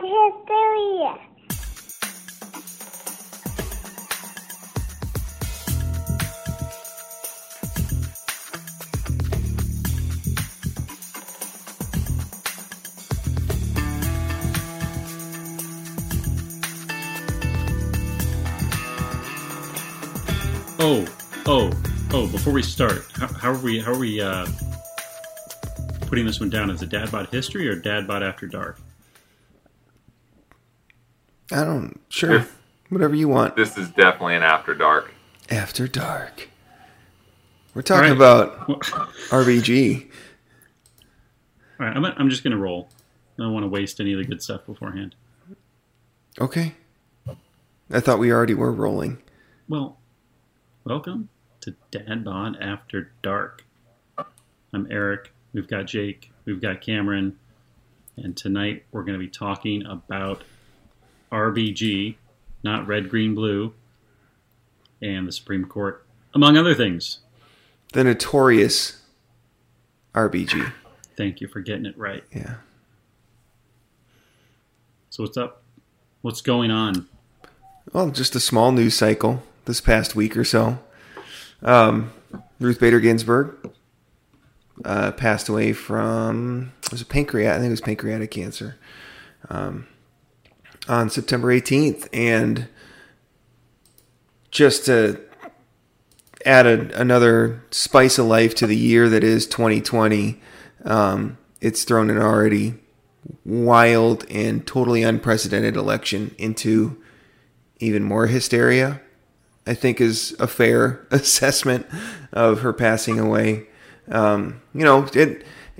history. Oh! Before we start, how are we putting this one down? Is it Dad Bod History or Dad Bod After Dark? I don't... Sure. Whatever you want. This is definitely an After Dark. After Dark. We're talking about RBG. All right, I'm just going to roll. I don't want to waste any of the good stuff beforehand. Okay. I thought we already were rolling. Well, welcome to Dad Bod After Dark. I'm Eric. We've got Jake. We've got Cameron. And tonight we're going to be talking about RBG, not red, green, blue, and the Supreme Court, among other things. The notorious RBG. Thank you for getting it right. Yeah. So what's up? What's going on? Well, just a small news cycle this past week or so. Ruth Bader Ginsburg passed away from I think it was pancreatic cancer. On September 18th, and just to add another spice of life to the year that is 2020, it's thrown an already wild and totally unprecedented election into even more hysteria, I think is a fair assessment of her passing away.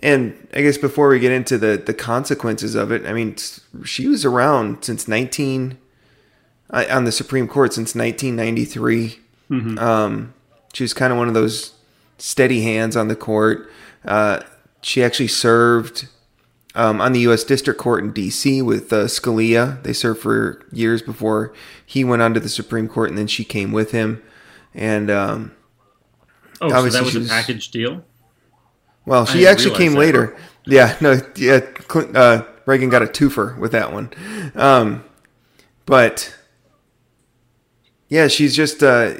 And I guess before we get into the consequences of it, I mean, she was around since on the Supreme Court since 1993. Mm-hmm. She was kind of one of those steady hands on the court. She actually served on the U.S. District Court in D.C. with Scalia. They served for years before he went on to the Supreme Court, and then she came with him. And so that was a package deal? Well, she actually came later. Yeah, no, yeah. Reagan got a twofer with that one. But yeah, she's just, I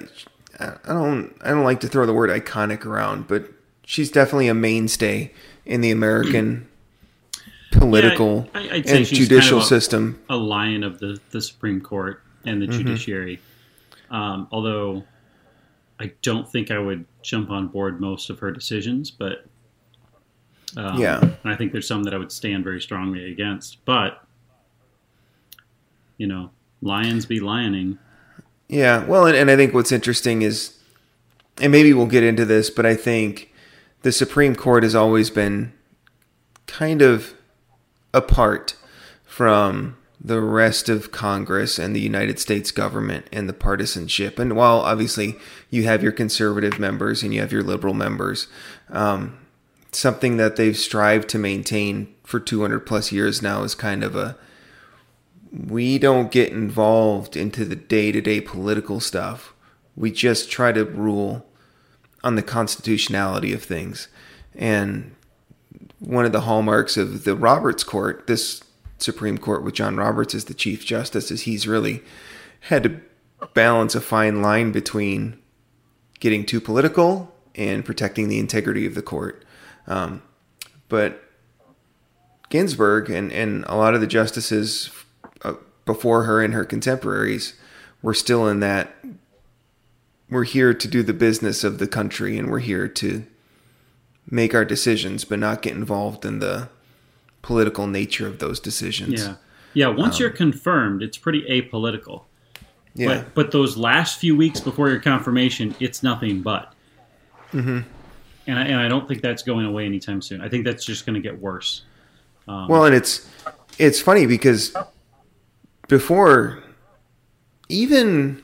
don't like to throw the word iconic around, but she's definitely a mainstay in the American political and judicial kind of system. A lion of the Supreme Court and the judiciary. Although I don't think I would jump on board most of her decisions, but and I think there's some that I would stand very strongly against, but you know, lions be lioning. Yeah. Well, and I think what's interesting is, and maybe we'll get into this, but I think the Supreme Court has always been kind of apart from the rest of Congress and the United States government and the partisanship. And while obviously you have your conservative members and you have your liberal members, something that they've strived to maintain for 200 plus years now is kind of we don't get involved into the day-to-day political stuff. We just try to rule on the constitutionality of things. And one of the hallmarks of the Roberts Court, this Supreme Court with John Roberts as the Chief Justice, is he's really had to balance a fine line between getting too political and protecting the integrity of the court. But Ginsburg and a lot of the justices before her and her contemporaries were still in that we're here to do the business of the country and we're here to make our decisions, but not get involved in the political nature of those decisions. Yeah. Yeah. Once you're confirmed, it's pretty apolitical. Yeah. But those last few weeks before your confirmation, it's nothing but. Mm-hmm. And I don't think that's going away anytime soon. I think that's just going to get worse. Well, and it's funny because before even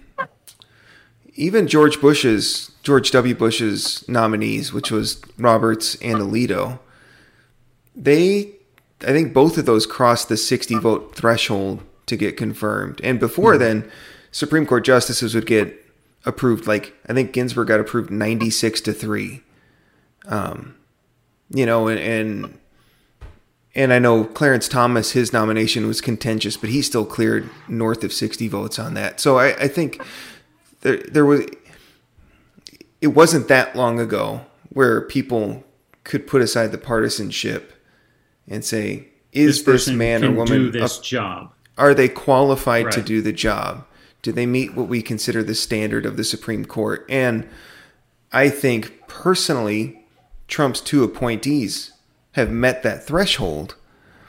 George W. Bush's nominees, which was Roberts and Alito, I think both of those crossed the 60 vote threshold to get confirmed. And before then, Supreme Court justices would get approved. Like I think Ginsburg got approved 96-3. And I know Clarence Thomas, his nomination was contentious, but he still cleared north of 60 votes on that. So I think there was, it wasn't that long ago where people could put aside the partisanship and say, is this man or woman do this job? Are they qualified to do the job? Do they meet what we consider the standard of the Supreme Court? And I think personally, Trump's two appointees have met that threshold,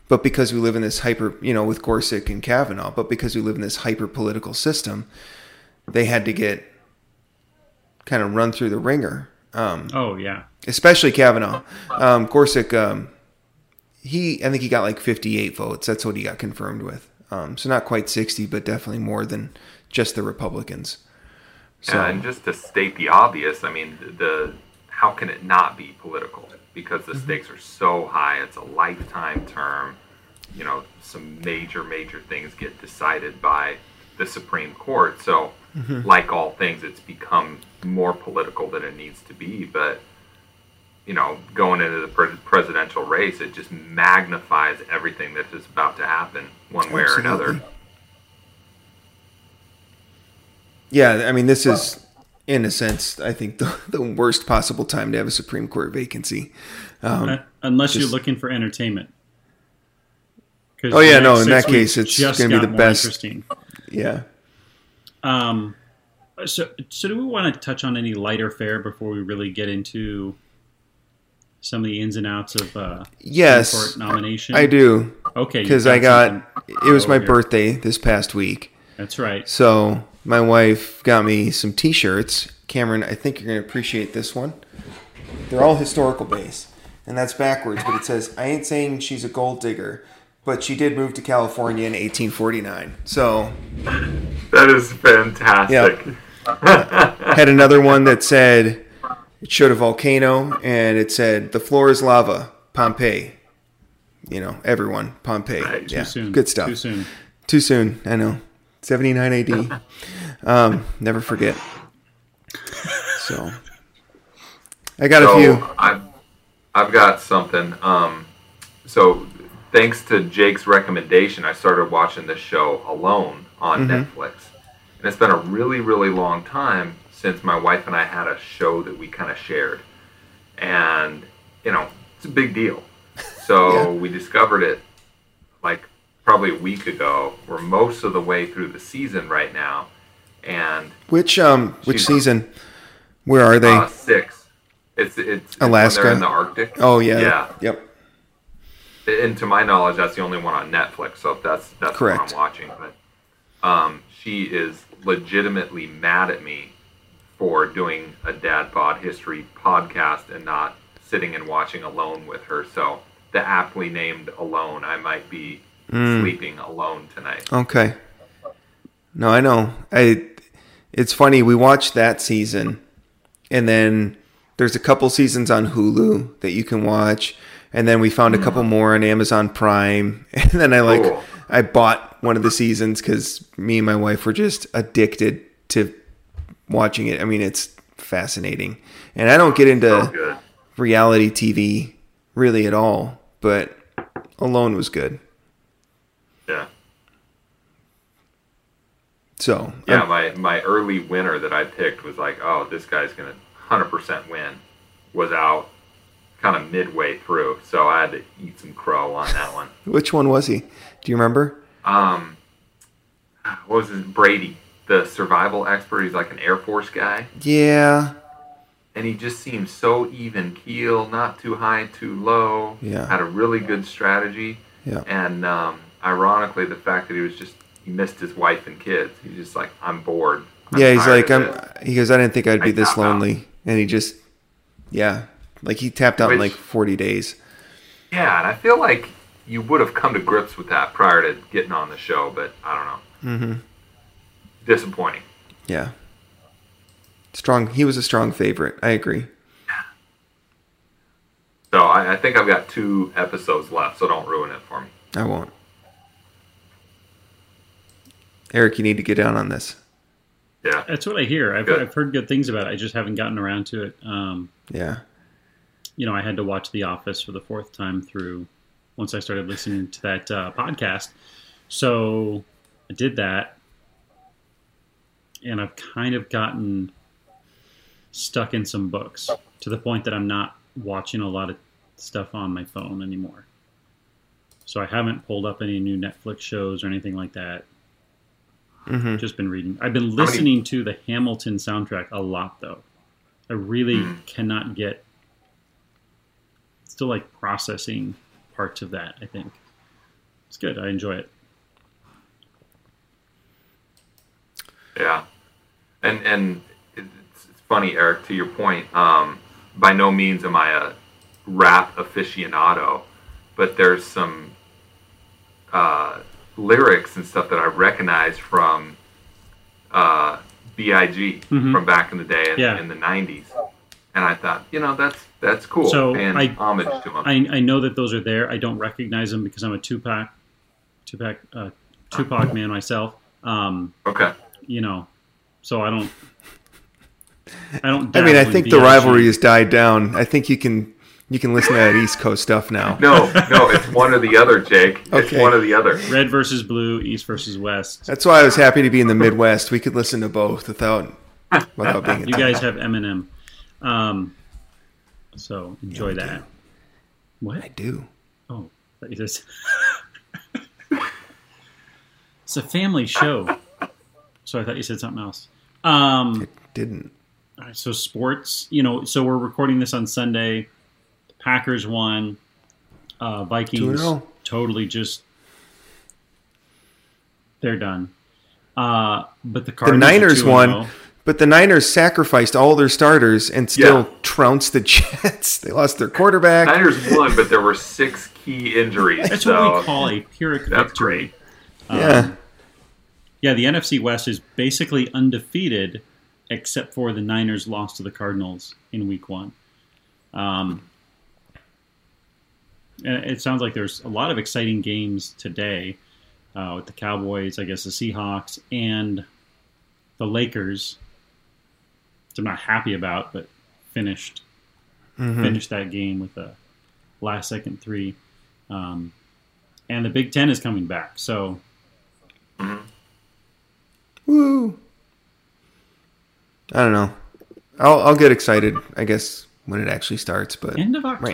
but because we live in this hyper, with Gorsuch and Kavanaugh, but because we live in this hyper political system, they had to get kind of run through the ringer. Especially Kavanaugh. Gorsuch, I think he got like 58 votes. That's what he got confirmed with. So not quite 60, but definitely more than just the Republicans. So, and just to state the obvious, I mean, how can it not be political? Because the stakes are so high. It's a lifetime term. Some major things get decided by the Supreme Court. So like all things, it's become more political than it needs to be. But, going into the presidential race, it just magnifies everything that is about to happen one way or another. Yeah, I mean, this is, in a sense, I think the worst possible time to have a Supreme Court vacancy. Unless you're looking for entertainment. In that case, it's going to be the best. Interesting. Yeah. So do we want to touch on any lighter fare before we really get into some of the ins and outs of Supreme Court nomination? I do. Okay. Because it was my birthday this past week. That's right. So my wife got me some T-shirts. Cameron, I think you're going to appreciate this one. They're all historical based, and that's backwards, but it says, I ain't saying she's a gold digger, but she did move to California in 1849. So that is fantastic. Yeah. Had another one that said, it showed a volcano, and it said, the floor is lava, Pompeii. Everyone, Pompeii. Right. Yeah. Too soon. Good stuff. Too soon, I know. 79 AD. Never forget. So, I got a few. I've got something. Thanks to Jake's recommendation, I started watching this show Alone on Netflix. And it's been a really, really long time since my wife and I had a show that we kind of shared. And, it's a big deal. So we discovered it probably a week ago. We're most of the way through the season right now. And which season? Where are they? 6. It's Alaska. They're in the Arctic. Oh yeah. Yeah. Yep. And to my knowledge, that's the only one on Netflix. So that's what I'm watching. But she is legitimately mad at me for doing a dad bod history podcast and not sitting and watching Alone with her. So the aptly named Alone, I might be sleeping alone tonight. Okay. No, I know. It's funny. We watched that season, and then there's a couple seasons on Hulu that you can watch, and then we found a couple more on Amazon Prime, and then I bought one of the seasons because me and my wife were just addicted to watching it. I mean, it's fascinating, and I don't get into reality TV really at all, but Alone was good. Yeah. So my early winner that I picked was like, oh, this guy's gonna 100% win, was out kind of midway through, so I had to eat some crow on that one. Which one was he? Do you remember? What was his Brady, the survival expert? He's like an Air Force guy. Yeah. And he just seemed so even keel, not too high, too low. Yeah. Had a really good strategy. Yeah. And ironically, the fact that he missed his wife and kids. He's just like, I'm bored. He goes, I didn't think I'd be this lonely. Out. And he just, he tapped out in 40 days. Yeah, and I feel like you would have come to grips with that prior to getting on the show, but I don't know. Mm-hmm. Disappointing. Yeah. Strong. He was a strong favorite. I agree. So I think I've got 2 episodes left, so don't ruin it for me. I won't. Eric, you need to get down on this. Yeah. That's what I hear. I've heard good things about it. I just haven't gotten around to it. I had to watch The Office for the 4th time through once I started listening to that podcast. So I did that, and I've kind of gotten stuck in some books to the point that I'm not watching a lot of stuff on my phone anymore. So I haven't pulled up any new Netflix shows or anything like that. Mm-hmm. Just been reading. I've been listening to the Hamilton soundtrack a lot, though. I really cannot get... Still, like, processing parts of that, I think. It's good. I enjoy it. Yeah. And it's funny, Eric, to your point, by no means am I a rap aficionado, but there's some lyrics and stuff that I recognize from B-I-G from back in the day in the 90s. And I thought, you know, that's cool. So and homage to them. I know that those are there. I don't recognize them because I'm a Tupac man myself. Okay. You know, so I don't. I mean, I think the rivalry has died down. I think you can listen to that East Coast stuff now. No, it's one or the other, Jake. Okay. It's one or the other. Red versus blue, East versus West. That's why I was happy to be in the Midwest. We could listen to both without being. You guys have Eminem. So enjoy that. What? I do. Oh, just... It's a family show. So I thought you said something else. It didn't. All right, so sports, you know, so we're recording this on Sunday. The Packers won. Vikings totally just, they're done. But the Niners won. But the Niners sacrificed all their starters and still trounced the Jets. They lost their quarterback. Niners won, but there were 6 key injuries. That's what we call a Pyrrhic victory. Yeah, the NFC West is basically undefeated, except for the Niners lost to the Cardinals in Week 1. It sounds like there's a lot of exciting games today with the Cowboys, I guess the Seahawks, and the Lakers. I'm not happy about, but finished that game with a last second 3. And the Big Ten is coming back, so woo! I don't know. I'll get excited, I guess, when it actually starts. But end of October,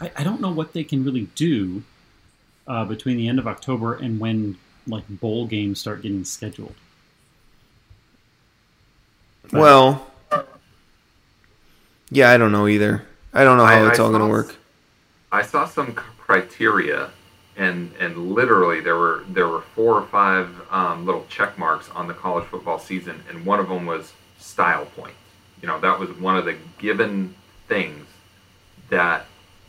right now, I don't know what they can really do between the end of October and when like bowl games start getting scheduled. But, well. Yeah, I don't know either. I don't know how it's all going to work. I saw some criteria, and literally there were 4 or 5 little check marks on the college football season, and one of them was style points. You know, that was one of the given things that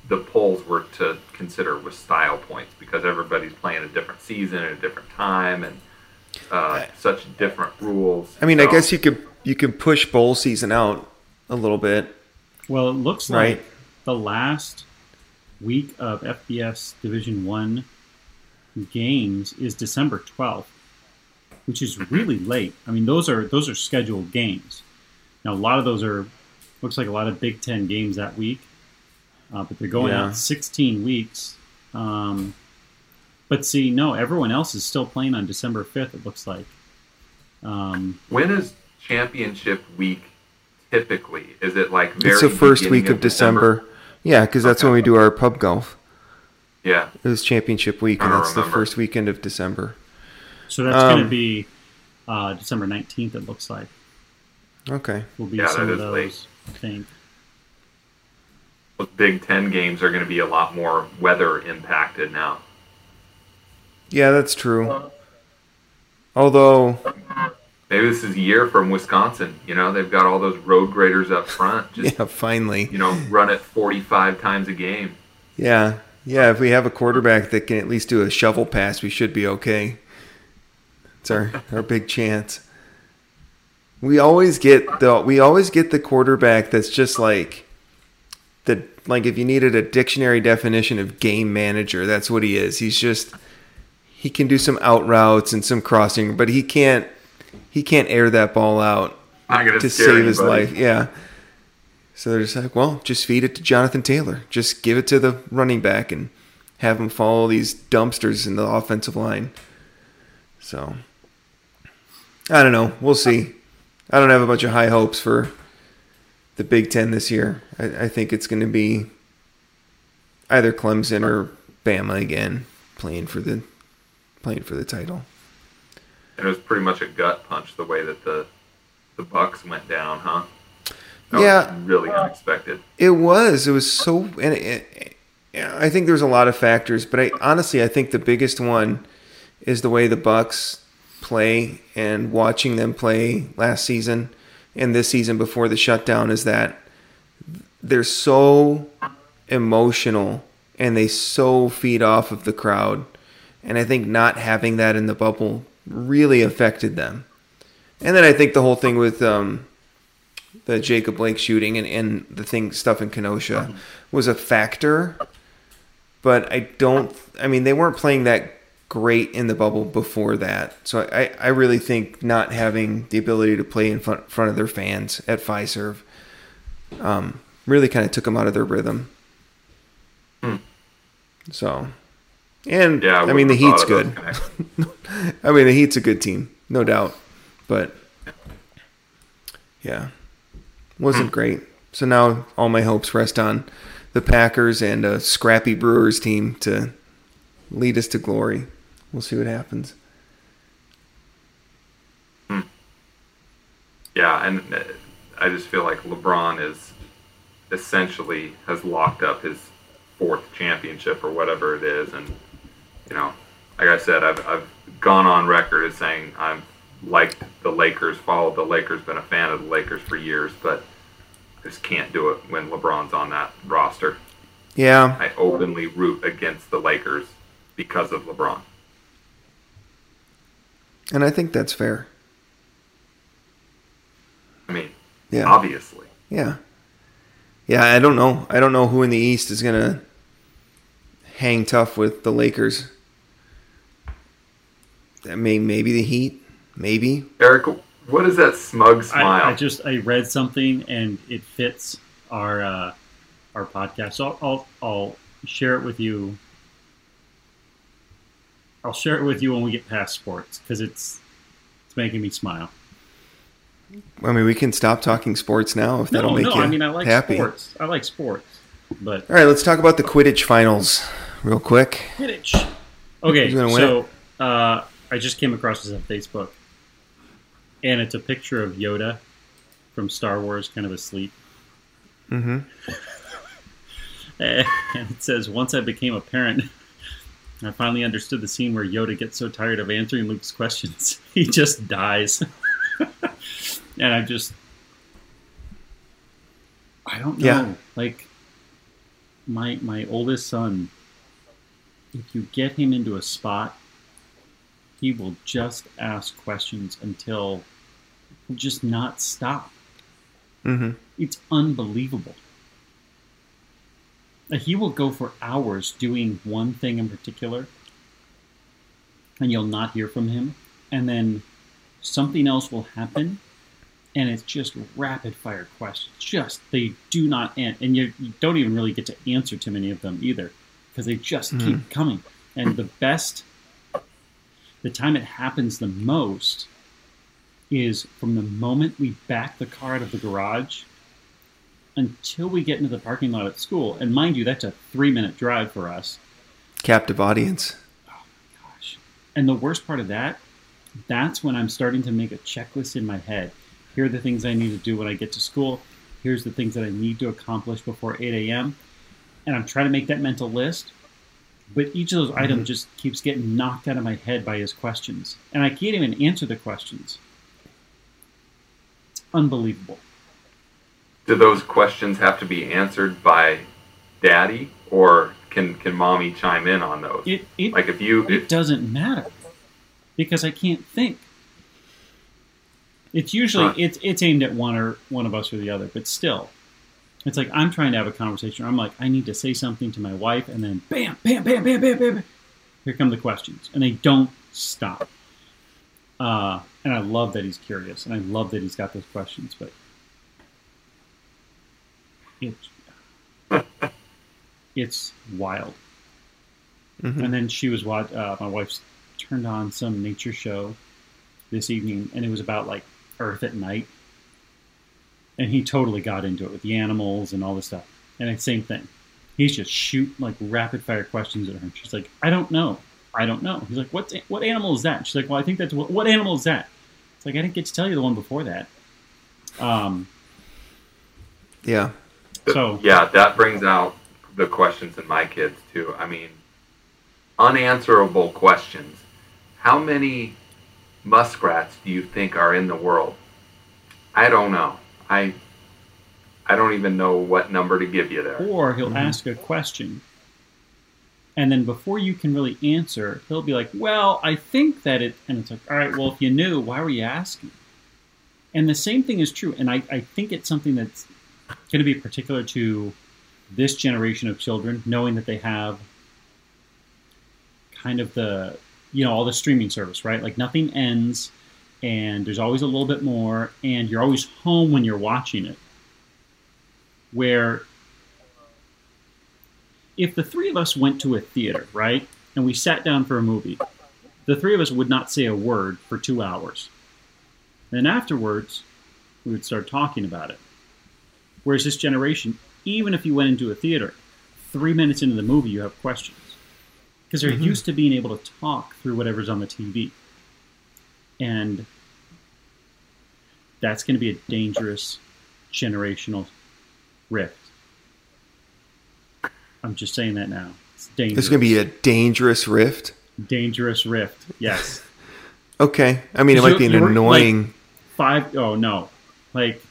the polls were to consider was style points, because everybody's playing a different season at a different time and such different rules. I mean, so, I guess you could push bowl season out a little bit. Well, it looks like the last week of FBS Division I games is December 12th, which is really late. I mean, those are scheduled games. Now, a lot of those are, looks like a lot of Big Ten games that week, but they're going out 16 weeks. But see, no, everyone else is still playing on December 5th, it looks like. When is championship week? Typically, is it like very it's the first week of December? Yeah, because that's when we do our pub golf. Yeah, it was championship week, and that's the first weekend of December. So that's going to be December 19th. It looks like. Okay, will be some of those late. I think. Well, Big Ten games are going to be a lot more weather impacted now. Yeah, that's true. Although. Maybe this is a year from Wisconsin. You know, they've got all those road graders up front. Just, yeah, finally. You know, run it 45 times a game. Yeah. Yeah, if we have a quarterback that can at least do a shovel pass, we should be okay. It's our big chance. We always get the quarterback that's just like the if you needed a dictionary definition of game manager, that's what he is. He's just he can do some out routes and some crossing, but he can't air that ball out to save his life. Yeah. So they're just like, well, just feed it to Jonathan Taylor. Just give it to the running back and have him follow these dumpsters in the offensive line. So, I don't know. We'll see. I don't have a bunch of high hopes for the Big Ten this year. I think it's going to be either Clemson or Bama again playing for the title. It was pretty much a gut punch the way that the Bucks went down, huh? That was really unexpected. It was. It was so... And I think there's a lot of factors, but honestly, I think the biggest one is the way the Bucks play, and watching them play last season and this season before the shutdown is that they're so emotional and they so feed off of the crowd. And I think not having that in the bubble really affected them. And then I think the whole thing with the Jacob Blake shooting and the stuff in Kenosha was a factor. But they weren't playing that great in the bubble before that. So I really think not having the ability to play in front of their fans at Fiserv really kind of took them out of their rhythm. Hmm. So, the Heat's good. The Heat's a good team, no doubt. But, yeah, wasn't great. So now all my hopes rest on the Packers and a scrappy Brewers team to lead us to glory. We'll see what happens. Yeah, and I just feel like LeBron is essentially has locked up his fourth championship or whatever it is. And, you know, like I said, I've gone on record as saying I'm like the Lakers, followed the Lakers, been a fan of the Lakers for years, but I just can't do it when LeBron's on that roster. Yeah. I openly root against the Lakers because of LeBron. And I think that's fair. I mean, yeah. Obviously. Yeah. Yeah, I don't know. I don't know who in the East is going to hang tough with the Lakers. I mean, maybe the Heat. Maybe. Eric, what is that smug smile? I read something and it fits our podcast. So I'll share it with you. I'll share it with you when we get past sports because it's making me smile. I mean, we can stop talking sports now if that'll make you happy. Sports. I like sports. But all right, let's talk about the Quidditch finals real quick. Quidditch. Okay, so I just came across this on Facebook. And it's a picture of Yoda from Star Wars, kind of asleep. Mm-hmm. And it says, once I became a parent, I finally understood the scene where Yoda gets so tired of answering Luke's questions, he just dies. And I don't know. Yeah. Like, my oldest son, if you get him into a spot, he will just ask questions until he'll just not stop. Mm-hmm. It's unbelievable. He will go for hours doing one thing in particular, and you'll not hear from him. And then something else will happen, and it's just rapid-fire questions. Just, they do not end. And you don't even really get to answer too many of them either, because they just keep coming. And the time it happens the most is from the moment we back the car out of the garage until we get into the parking lot at school. And mind you, that's a 3-minute drive for us. Captive audience. Oh, my gosh. And the worst part of that, that's when I'm starting to make a checklist in my head. Here are the things I need to do when I get to school. Here's the things that I need to accomplish before 8 a.m. And I'm trying to make that mental list. But each of those items just keeps getting knocked out of my head by his questions. And I can't even answer the questions. It's unbelievable. Do those questions have to be answered by Daddy? Or can Mommy chime in on those? It doesn't matter. Because I can't think. It's usually it's aimed at one of us or the other. But still. It's like I'm trying to have a conversation. I'm like, I need to say something to my wife, and then bam, bam, bam, bam, bam, bam. Here come the questions, and they don't stop. And I love that he's curious, and I love that he's got those questions. But it's wild. Mm-hmm. And then she was what my wife's turned on some nature show this evening, and it was about like Earth at night. And he totally got into it with the animals and all this stuff. And it's the same thing. He's just shooting like rapid fire questions at her. And she's like, I don't know. I don't know. He's like, what animal is that? And she's like, well, I think that's what animal is that? It's like, I didn't get to tell you the one before that. Yeah. So yeah, that brings out the questions in my kids too. I mean, unanswerable questions. How many muskrats do you think are in the world? I don't know. I don't even know what number to give you there. Or he'll ask a question, and then before you can really answer, he'll be like, well, I think that it... And it's like, all right, well, if you knew, why were you asking? And the same thing is true. And I think it's something that's going to be particular to this generation of children, knowing that they have kind of the, you know, all the streaming service, right? Like nothing ends, and there's always a little bit more, and you're always home when you're watching it. Where if the three of us went to a theater, right, and we sat down for a movie, the three of us would not say a word for 2 hours. Then afterwards, we would start talking about it. Whereas this generation, even if you went into a theater, 3 minutes into the movie, you have questions. Because they're used to being able to talk through whatever's on the TV. And that's going to be a dangerous generational rift. I'm just saying that now. It's dangerous. There's going to be a dangerous rift? Dangerous rift, yes. Okay. I mean, it might be an annoying... Like oh, no. Like...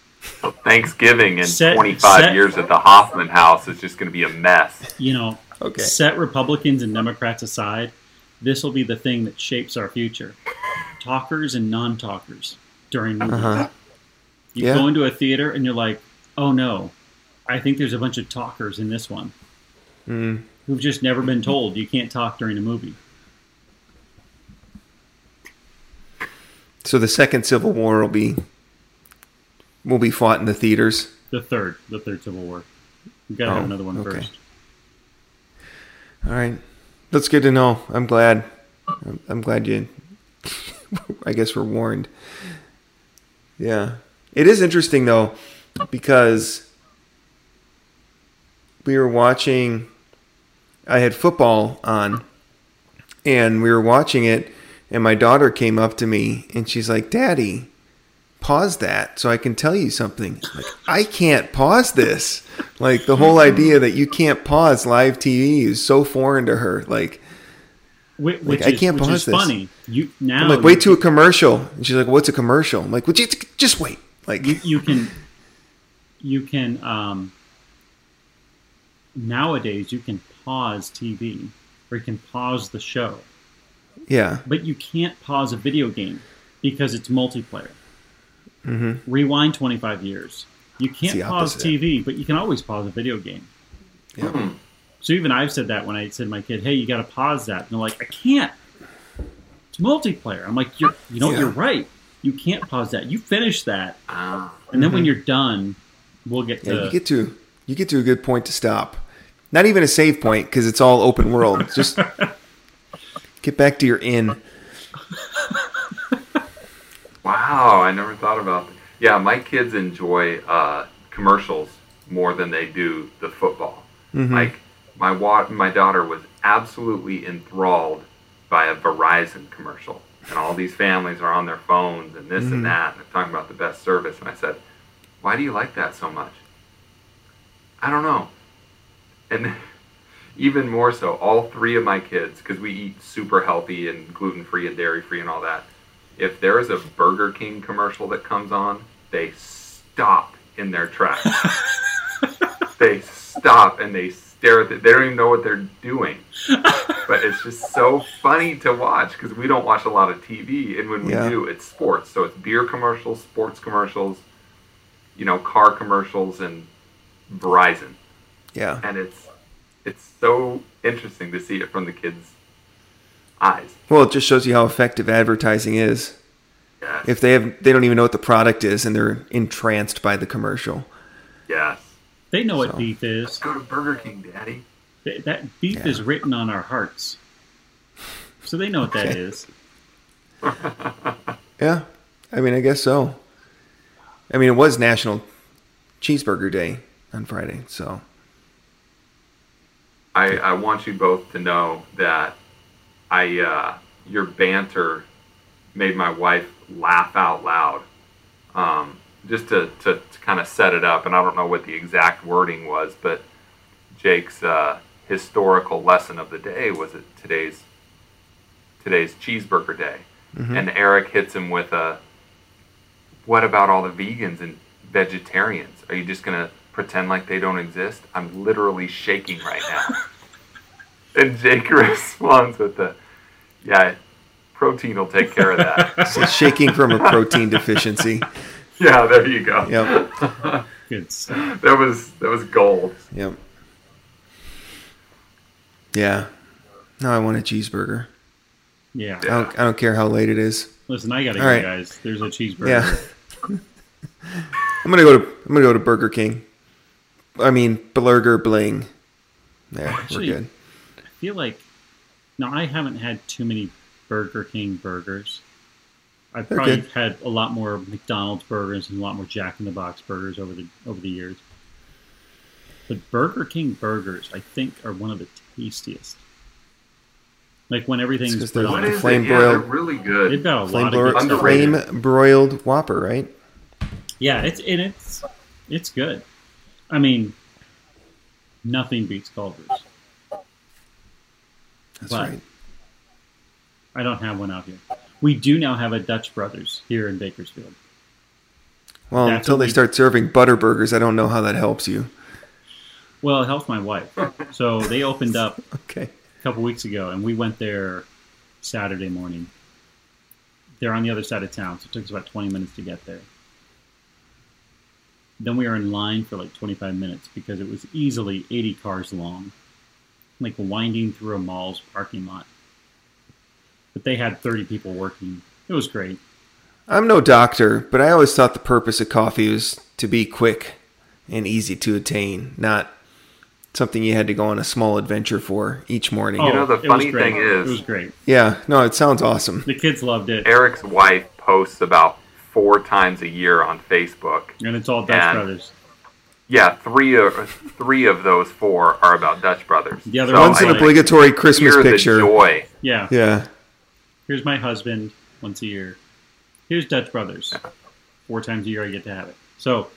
Well, Thanksgiving in 25 years at the Hoffman House is just going to be a mess. You know, okay. Set Republicans and Democrats aside, this will be the thing that shapes our future. Talkers and non-talkers during movies. You go into a theater and you're like, oh no, I think there's a bunch of talkers in this one who've just never been told you can't talk during a movie. So the second Civil War will be fought in the theaters. The third Civil War. We've got to have another one first. All right, that's good to know. I'm glad. I'm glad you. I guess we're warned. Yeah, it is interesting though, because we were watching. I had football on, and we were watching it, and my daughter came up to me, and she's like, "Daddy, pause that so I can tell you something." Like, I can't pause this. Like, the whole idea that you can't pause live TV is so foreign to her. Like, which I can't pause this. Funny. I'm like, wait to a commercial. And she's like, what's a commercial? I'm like, well, just wait. Like, you can nowadays you can pause TV, or you can pause the show. Yeah. But you can't pause a video game because it's multiplayer. Mm-hmm. Rewind 25 years. You can't pause TV, but you can always pause a video game. Yeah. So even I've said that when I said to my kid, hey, you got to pause that. And they're like, I can't. It's multiplayer. I'm like, you're right. You can't pause that. You finish that. And then when you're done, we'll get to... Yeah, you get to a good point to stop. Not even a save point, because it's all open world. Just get back to your inn. Wow, I never thought about that. Yeah, my kids enjoy commercials more than they do the football. Mm-hmm. Like, my daughter was absolutely enthralled by a Verizon commercial. And all these families are on their phones and this and that. And they're talking about the best service. And I said, why do you like that so much? I don't know. And even more so, all three of my kids, because we eat super healthy and gluten-free and dairy-free and all that, if there is a Burger King commercial that comes on, they stop in their tracks. They stop and they stare at it. They don't even know what they're doing. But it's just so funny to watch, because we don't watch a lot of TV. And when we do, it's sports. So it's beer commercials, sports commercials, you know, car commercials, and Verizon. Yeah. And it's so interesting to see it from the kids' eyes. Well, it just shows you how effective advertising is. Yes. If they don't even know what the product is, and they're entranced by the commercial. Yes. They know what beef is. Let's go to Burger King, Daddy. That beef is written on our hearts. So they know what that is. Yeah. I mean, I guess so. I mean, it was National Cheeseburger Day on Friday, so. I want you both to know that your banter made my wife laugh out loud. Just to kind of set it up, and I don't know what the exact wording was, but Jake's historical lesson of the day was that today's cheeseburger day. Mm-hmm. And Eric hits him with a, what about all the vegans and vegetarians? Are you just going to pretend like they don't exist? I'm literally shaking right now. And Jake responds with the, protein will take care of that. So shaking from a protein deficiency. Yeah, there you go. Yep. Good stuff. That was gold. Yep. Yeah. Now I want a cheeseburger. Yeah. I don't care how late it is. Listen, I gotta go, guys. There's a cheeseburger. Yeah. I'm gonna go to Burger King. I mean, Blurger Bling. There, actually, we're good. I feel like I haven't had too many Burger King burgers. I've probably had a lot more McDonald's burgers and a lot more Jack in the Box burgers over the years. But Burger King burgers, I think, are one of the tastiest. Like when everything's flame broiled, they're really good. They've got a lot of good stuff. Flame broiled Whopper, right? Yeah, it's good. I mean, nothing beats Culver's. That's right. I don't have one out here. We do now have a Dutch Brothers here in Bakersfield. Well, until they start serving butter burgers, I don't know how that helps you. Well, it helps my wife. So they opened up a couple weeks ago, and we went there Saturday morning. They're on the other side of town, so it took us about 20 minutes to get there. Then we were in line for like 25 minutes because it was easily 80 cars long, like winding through a mall's parking lot. But they had 30 people working. It was great. I'm no doctor, but I always thought the purpose of coffee was to be quick and easy to attain, not something you had to go on a small adventure for each morning. Oh, the funny thing is... It was great. Yeah, no, it sounds awesome. The kids loved it. Eric's wife posts about 4 times a year on Facebook. And it's all Dutch Brothers. Yeah, three of those 4 are about Dutch Brothers. The other one's an obligatory Christmas picture. The joy. Yeah. Yeah. Here's my husband once a year. Here's Dutch Brothers. 4 times a year I get to have it. So,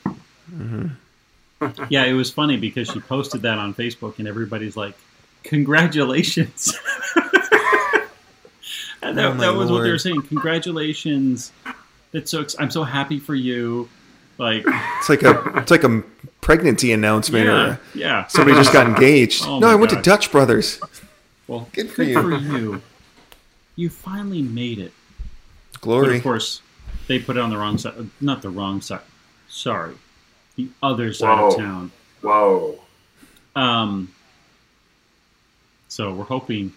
yeah, it was funny because she posted that on Facebook and everybody's like, congratulations. And that was what they were saying. Congratulations. That's so I'm so happy for you. Like It's like a pregnancy announcement. Yeah, yeah. Somebody just got engaged. Oh, I went to Dutch Brothers. Well, good for you. You finally made it. Glory. But of course, they put it on the wrong side. Not the wrong side. Sorry. The other side of town. Whoa. So we're hoping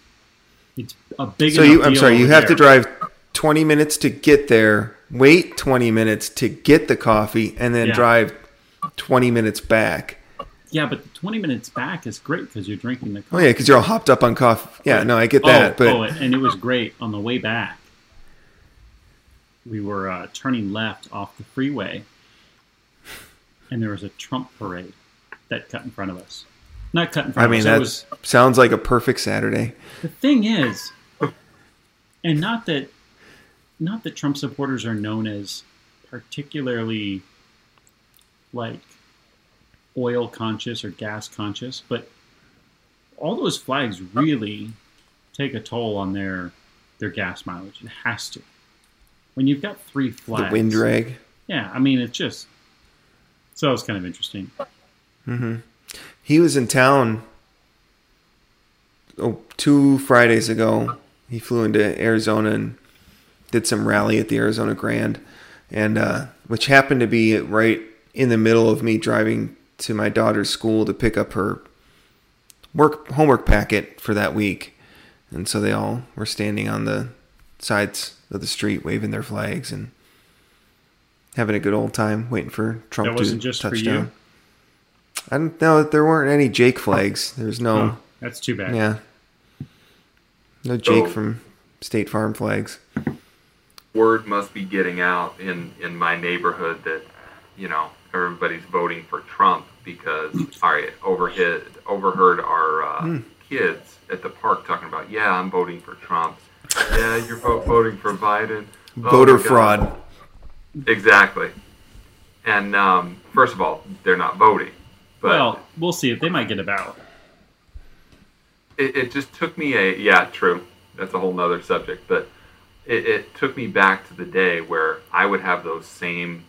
it's a big enough deal. I'm sorry, you have to drive 20 minutes to get there, wait 20 minutes to get the coffee, and then drive 20 minutes back. Yeah, but the 20 minutes back is great because you're drinking the coffee. Oh, yeah, because you're all hopped up on coffee. Yeah, no, I get that. And it was great. On the way back, we were turning left off the freeway, and there was a Trump parade that cut in front of us. Not cut in front of us. I mean, that sounds like a perfect Saturday. The thing is, and not that Trump supporters are known as particularly, like, oil conscious or gas conscious, but all those flags really take a toll on their gas mileage. It has to. When you've got 3 flags. The wind drag. Yeah, I mean, it's just... So it was kind of interesting. Mm-hmm. He was in town 2 Fridays ago. He flew into Arizona and did some rally at the Arizona Grand, and which happened to be right in the middle of me driving to my daughter's school to pick up her homework packet for that week. And so they all were standing on the sides of the street waving their flags and having a good old time waiting for Trump to touch down. That wasn't just for you? No, there weren't any Jake flags. There's no That's too bad. Yeah. No Jake from State Farm flags. Word must be getting out in my neighborhood that, you know, everybody's voting for Trump because I overheard our kids at the park talking about, yeah, I'm voting for Trump. Yeah, you're voting for Biden. Voter fraud. Exactly. And first of all, they're not voting. But well, we'll see. If they might get a ballot. It just took me yeah, true. That's a whole nother subject. But it took me back to the day where I would have those same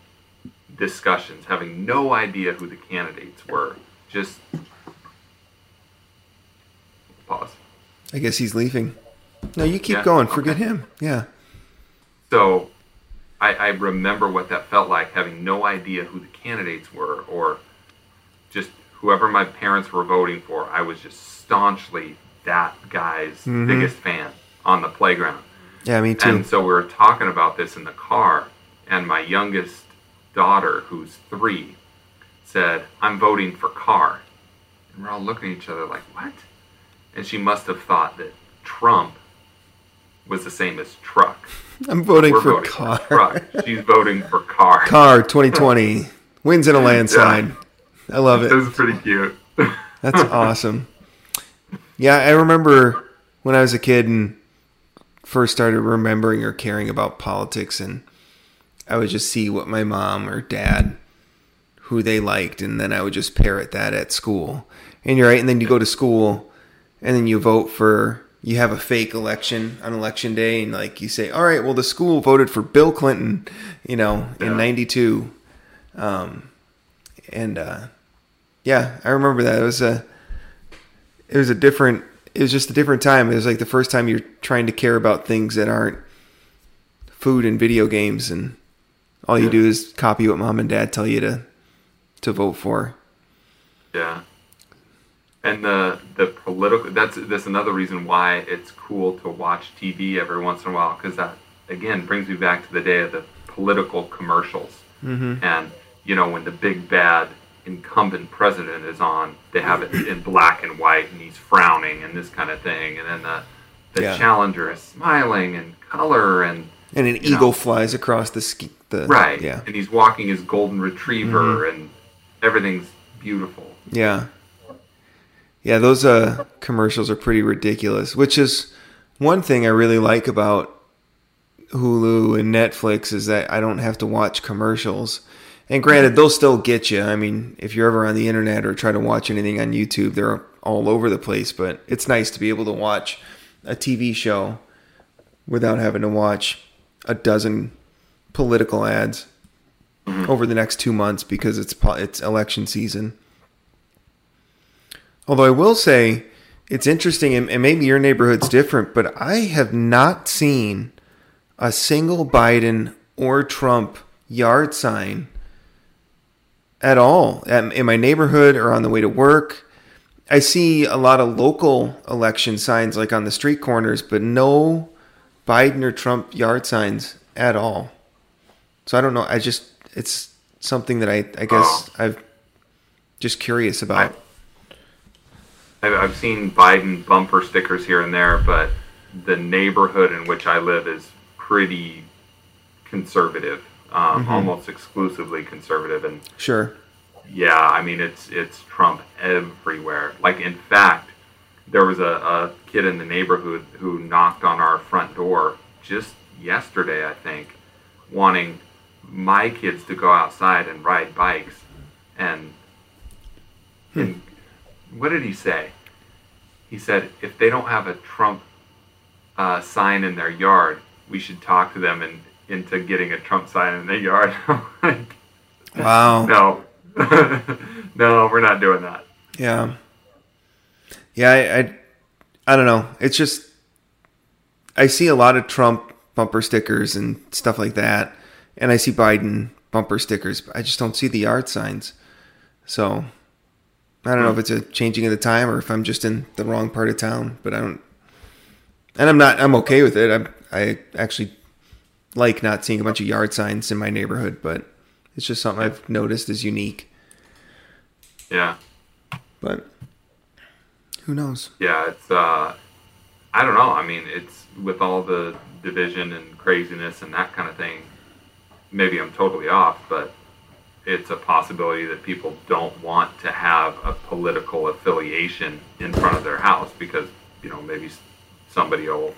discussions, having no idea who the candidates were. Just pause. I guess he's leaving. No, you keep going. Forget him. Yeah. So I remember what that felt like, having no idea who the candidates were, or just whoever my parents were voting for, I was just staunchly that guy's biggest fan on the playground. Yeah, me too. And so we were talking about this in the car, and my youngest daughter, who's 3, said, "I'm voting for Carr." And we're all looking at each other like, what? And she must have thought that Trump was the same as truck. I'm voting for Carr. She's voting for Carr. Carr 2020 wins in a landslide. Yeah. I love it. That was pretty cute. That's awesome. Yeah, I remember when I was a kid and first started remembering or caring about politics, and I would just see what my mom or dad, who they liked, and then I would just parrot that at school. And you're right, and then you go to school, and then you vote for... You have a fake election on election day, and like you say, all right, well, the school voted for Bill Clinton, you know, in 92. Yeah, I remember that. It was just a different time. It was like the first time you're trying to care about things that aren't food and video games, and all you do is copy what mom and dad tell you to vote for. Yeah. And the political, that's another reason why it's cool to watch TV every once in a while, because that, again, brings me back to the day of the political commercials. Mm-hmm. And, you know, when the big bad incumbent president is on, they have it in black and white, and he's frowning and this kind of thing. And then the challenger is smiling and color. And an eagle flies across the right. Yeah. And he's walking his golden retriever, and everything's beautiful. Yeah. Yeah, those commercials are pretty ridiculous, which is one thing I really like about Hulu and Netflix, is that I don't have to watch commercials. And granted, they'll still get you. I mean, if you're ever on the internet or try to watch anything on YouTube, they're all over the place. But it's nice to be able to watch a TV show without having to watch a dozen political ads over the next 2 months, because it's election season. Although I will say, it's interesting, and maybe your neighborhood's different, but I have not seen a single Biden or Trump yard sign at all in my neighborhood or on the way to work. I see a lot of local election signs, like on the street corners, but no Biden or Trump yard signs at all. So I don't know. It's something that I guess I'm just curious about. I've seen Biden bumper stickers here and there, but the neighborhood in which I live is pretty conservative, almost exclusively conservative. And sure. Yeah, I mean, it's Trump everywhere. Like, in fact, there was a kid in the neighborhood who knocked on our front door just yesterday, I think, wanting my kids to go outside and ride bikes and what did he say? He said, if they don't have a Trump sign in their yard, we should talk to them into getting a Trump sign in their yard. Like, wow. No. No, we're not doing that. Yeah. Yeah, I don't know. It's just, I see a lot of Trump bumper stickers and stuff like that, and I see Biden bumper stickers, but I just don't see the yard signs. So... I don't know if it's a changing of the time or if I'm just in the wrong part of town, but I'm okay with it. I actually like not seeing a bunch of yard signs in my neighborhood, but it's just something I've noticed is unique. Yeah. But Who knows? Yeah, it's, I don't know. I mean, it's with all the division and craziness and that kind of thing, maybe I'm totally off, but it's a possibility that people don't want to have a political affiliation in front of their house because, you know, maybe somebody will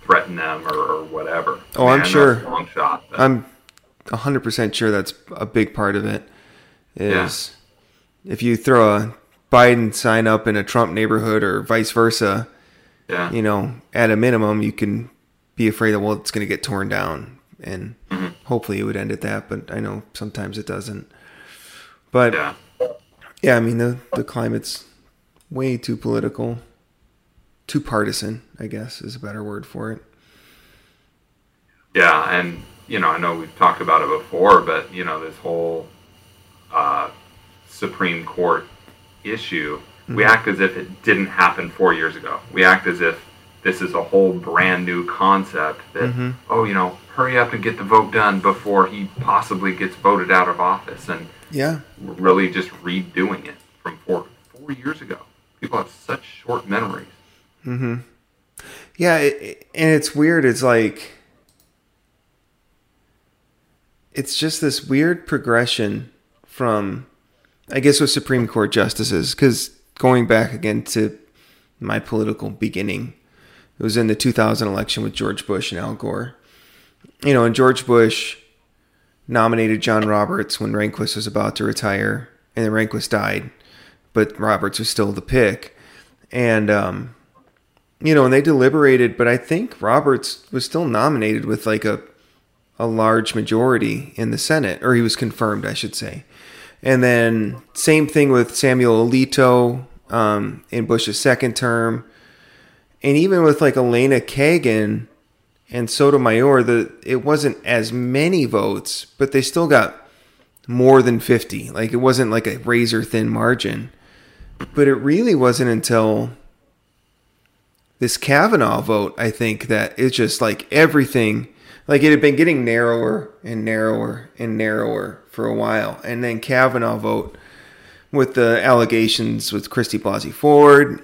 threaten them or whatever. Oh, man, I'm sure. That's a long shot, but I'm 100% sure that's a big part of it. Is yeah. If you throw a Biden sign up in a Trump neighborhood or vice versa, yeah. You know, at a minimum, you can be afraid that, well, it's going to get torn down. And mm-hmm. Hopefully it would end at that, but I know sometimes it doesn't. But yeah, I mean, the climate's way too political, too partisan, I guess is a better word for it. Yeah, and, you know, I know we've talked about it before, but, you know, this whole Supreme Court issue, mm-hmm. We act as if it didn't happen 4 years ago. We act as if this is a whole brand new concept that, mm-hmm. Oh, you know, hurry up and get the vote done before he possibly gets voted out of office. And yeah, we're really just redoing it from four years ago. People have such short memories. Mm-hmm. Yeah, and it's weird. It's like, it's just this weird progression from, I guess, with Supreme Court justices, because going back again to my political beginning, it was in the 2000 election with George Bush and Al Gore. You know, and George Bush nominated John Roberts when Rehnquist was about to retire, and then Rehnquist died, but Roberts was still the pick. And, you know, and they deliberated, but I think Roberts was still nominated with like a large majority in the Senate, or he was confirmed, I should say. And then same thing with Samuel Alito in Bush's second term. And even with like Elena Kagan and Sotomayor, it wasn't as many votes, but they still got more than 50. Like, it wasn't like a razor-thin margin. But it really wasn't until this Kavanaugh vote, I think, that it's just like everything, like it had been getting narrower and narrower and narrower for a while. And then Kavanaugh vote with the allegations with Christy Blasey Ford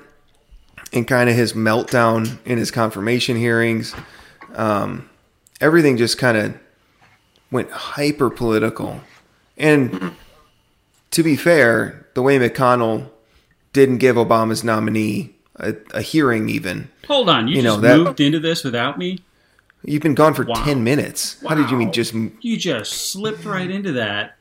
and kind of his meltdown in his confirmation hearings. Everything just kind of went hyper political. And to be fair, the way McConnell didn't give Obama's nominee a hearing, even. Hold on, moved into this without me? You've been gone for 10 minutes. Wow. How did you mean just? You just slipped right into that.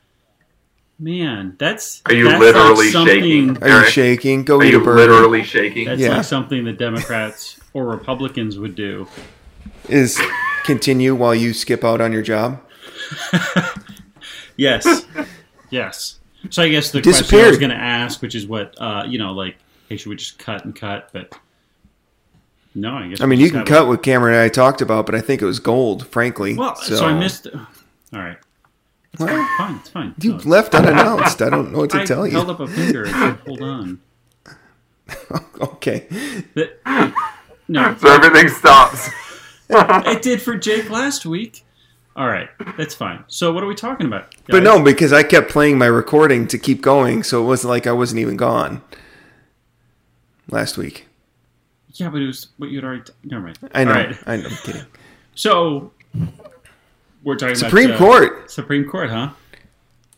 Man, that's. Are you literally like shaking? Eric? Are you shaking? Go eat a bird. Are you literally shaking? That's like something that Democrats or Republicans would do. Is continue while you skip out on your job? Yes. So I guess the question I was going to ask, which is what, hey, should we just cut? But no, I guess. I mean, you can cut what Cameron and I talked about, but I think it was gold, frankly. Well, so I missed. All right. Well, it's fine. You left unannounced. I don't know what to tell you. I held up a finger and said, hold on. Okay. No. So everything stops. It did for Jake last week. All right, that's fine. So what are we talking about, guys? But no, because I kept playing my recording to keep going, so it wasn't like I wasn't even gone last week. Yeah, but it was what you'd already... Never mind. I know. All right. I know. I'm kidding. So we're talking about... Court. Supreme Court, huh?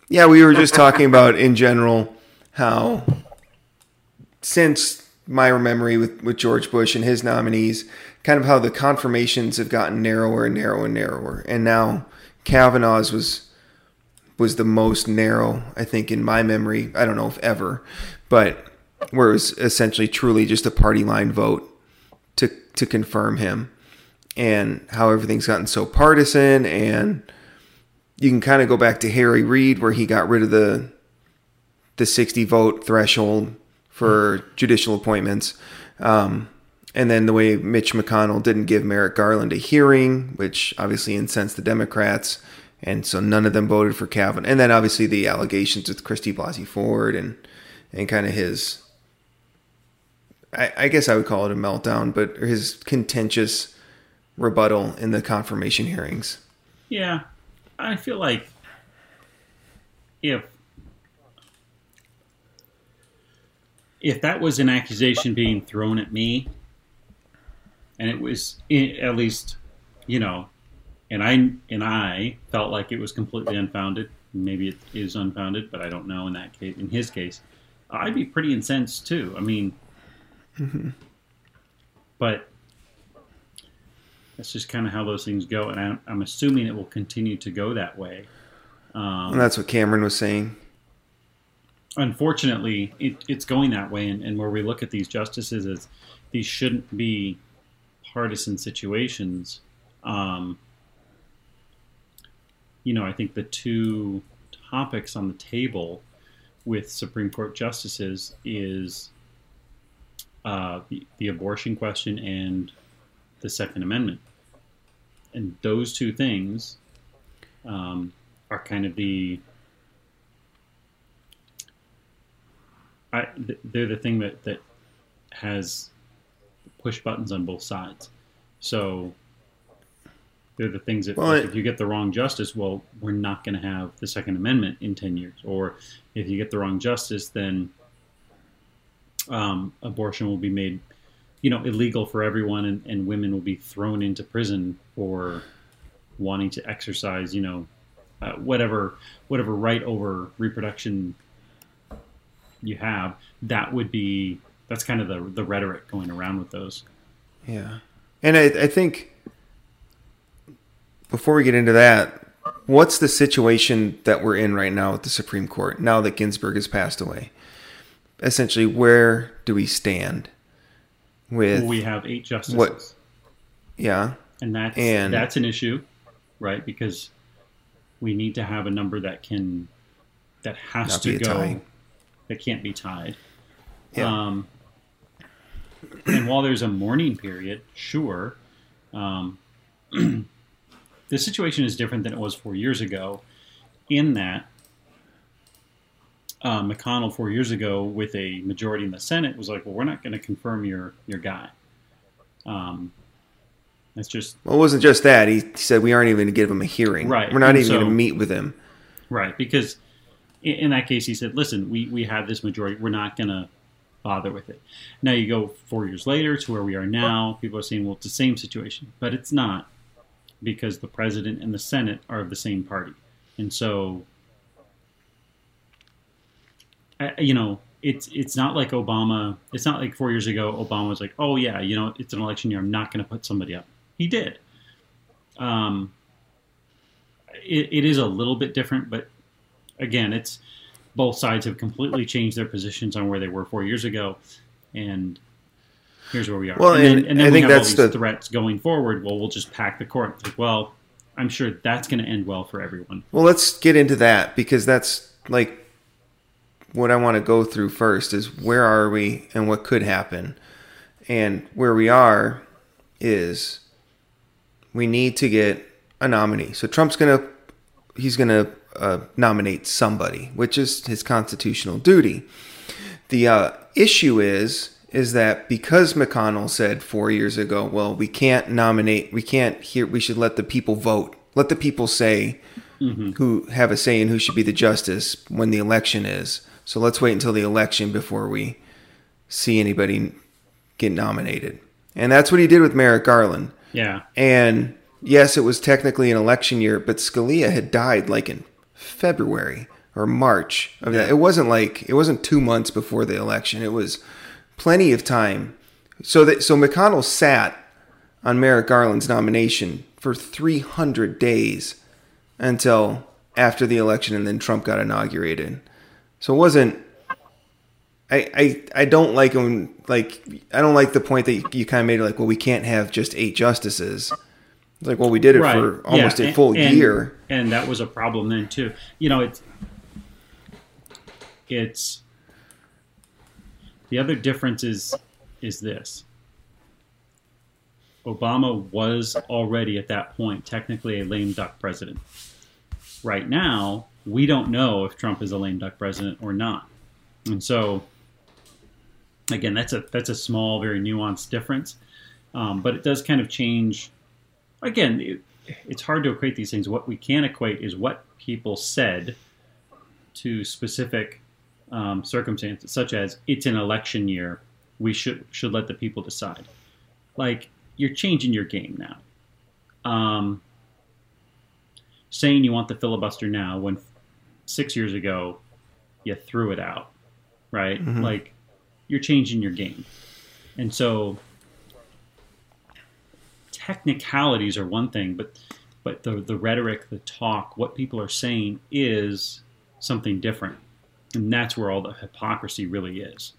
Yeah, we were just talking about, in general, how since my memory with George Bush and his nominees... Kind of how the confirmations have gotten narrower and narrower and narrower. And now Kavanaugh's was the most narrow, I think, in my memory. I don't know if ever. But where it was essentially truly just a party line vote to confirm him. And how everything's gotten so partisan. And you can kind of go back to Harry Reid, where he got rid of the 60-vote threshold for judicial appointments. And then the way Mitch McConnell didn't give Merrick Garland a hearing, which obviously incensed the Democrats, and so none of them voted for Kavanaugh. And then obviously the allegations with Christy Blasey Ford and kind of his, I guess I would call it a meltdown, but his contentious rebuttal in the confirmation hearings. Yeah, I feel like if that was an accusation being thrown at me, and it was, at least, you know, and I felt like it was completely unfounded. Maybe it is unfounded, but I don't know in that case. In his case, I'd be pretty incensed too. I mean, mm-hmm. But that's just kind of how those things go, and I'm assuming it will continue to go that way. And that's what Cameron was saying. Unfortunately, it's going that way, and where we look at these justices is these shouldn't be partisan situations. You know, I think the two topics on the table with Supreme Court justices is the abortion question and the Second Amendment. And those two things are kind of they're the thing that has push buttons on both sides. So they're the things that, well, like, if you get the wrong justice, well, we're not going to have the Second Amendment in 10 years. Or if you get the wrong justice, then abortion will be made, you know, illegal for everyone, and women will be thrown into prison for wanting to exercise, you know, whatever right over reproduction you have. That's kind of the rhetoric going around with those. Yeah. And I think, before we get into that, what's the situation that we're in right now with the Supreme Court, now that Ginsburg has passed away? Essentially, where do we stand with... We have 8 justices. What, yeah. And that's an issue, right? Because we need to have a number that has to go, that can't be tied. Yeah. And while there's a mourning period, sure... The situation is different than it was 4 years ago, in that McConnell 4 years ago, with a majority in the Senate, was like, well, we're not going to confirm your guy. That's just... Well, it wasn't just that. He said we aren't even going to give him a hearing. Right. We're not even going to meet with him. Right. Because in that case, he said, listen, we have this majority. We're not going to bother with it. Now you go 4 years later to where we are now. People are saying, well, it's the same situation. But it's not. Because the president and the Senate are of the same party. And so, you know, it's not like Obama, it's not like 4 years ago, Obama was like, oh yeah, you know, it's an election year, I'm not going to put somebody up. He did. It is a little bit different, but again, it's both sides have completely changed their positions on where they were 4 years ago. And here's where we are. Well, and then I think that's all these threats going forward. Well, we'll just pack the court. Like, well, I'm sure that's going to end well for everyone. Well, let's get into that, because that's like what I want to go through first is where are we and what could happen. And where we are is we need to get a nominee. So Trump's going to nominate somebody, which is his constitutional duty. The issue is that because McConnell said 4 years ago, well, we can't nominate, we should let the people vote. Let the people say mm-hmm. who have a say in who should be the justice when the election is. So let's wait until the election before we see anybody get nominated. And that's what he did with Merrick Garland. Yeah. And yes, it was technically an election year, but Scalia had died like in February or March of that. It wasn't 2 months before the election. It was plenty of time. So McConnell sat on Merrick Garland's nomination for 300 days until after the election, and then Trump got inaugurated. So it wasn't... I don't like him. Like, I don't like the point that you kind of made, like, well, we can't have just 8 justices. It's like, well, we did it right. For almost a full year. And that was a problem then, too. You know, it's the other difference is this. Obama was already at that point technically a lame duck president. Right now, we don't know if Trump is a lame duck president or not. And so, again, that's a small, very nuanced difference. But it does kind of change. Again, it's hard to equate these things. What we can equate is what people said to specific circumstances, such as it's an election year, we should let the people decide. Like, you're changing your game now. Saying you want the filibuster now when 6 years ago you threw it out, right? Mm-hmm. Like, you're changing your game. And so technicalities are one thing, but the rhetoric, the talk, what people are saying is something different. And that's where all the hypocrisy really is.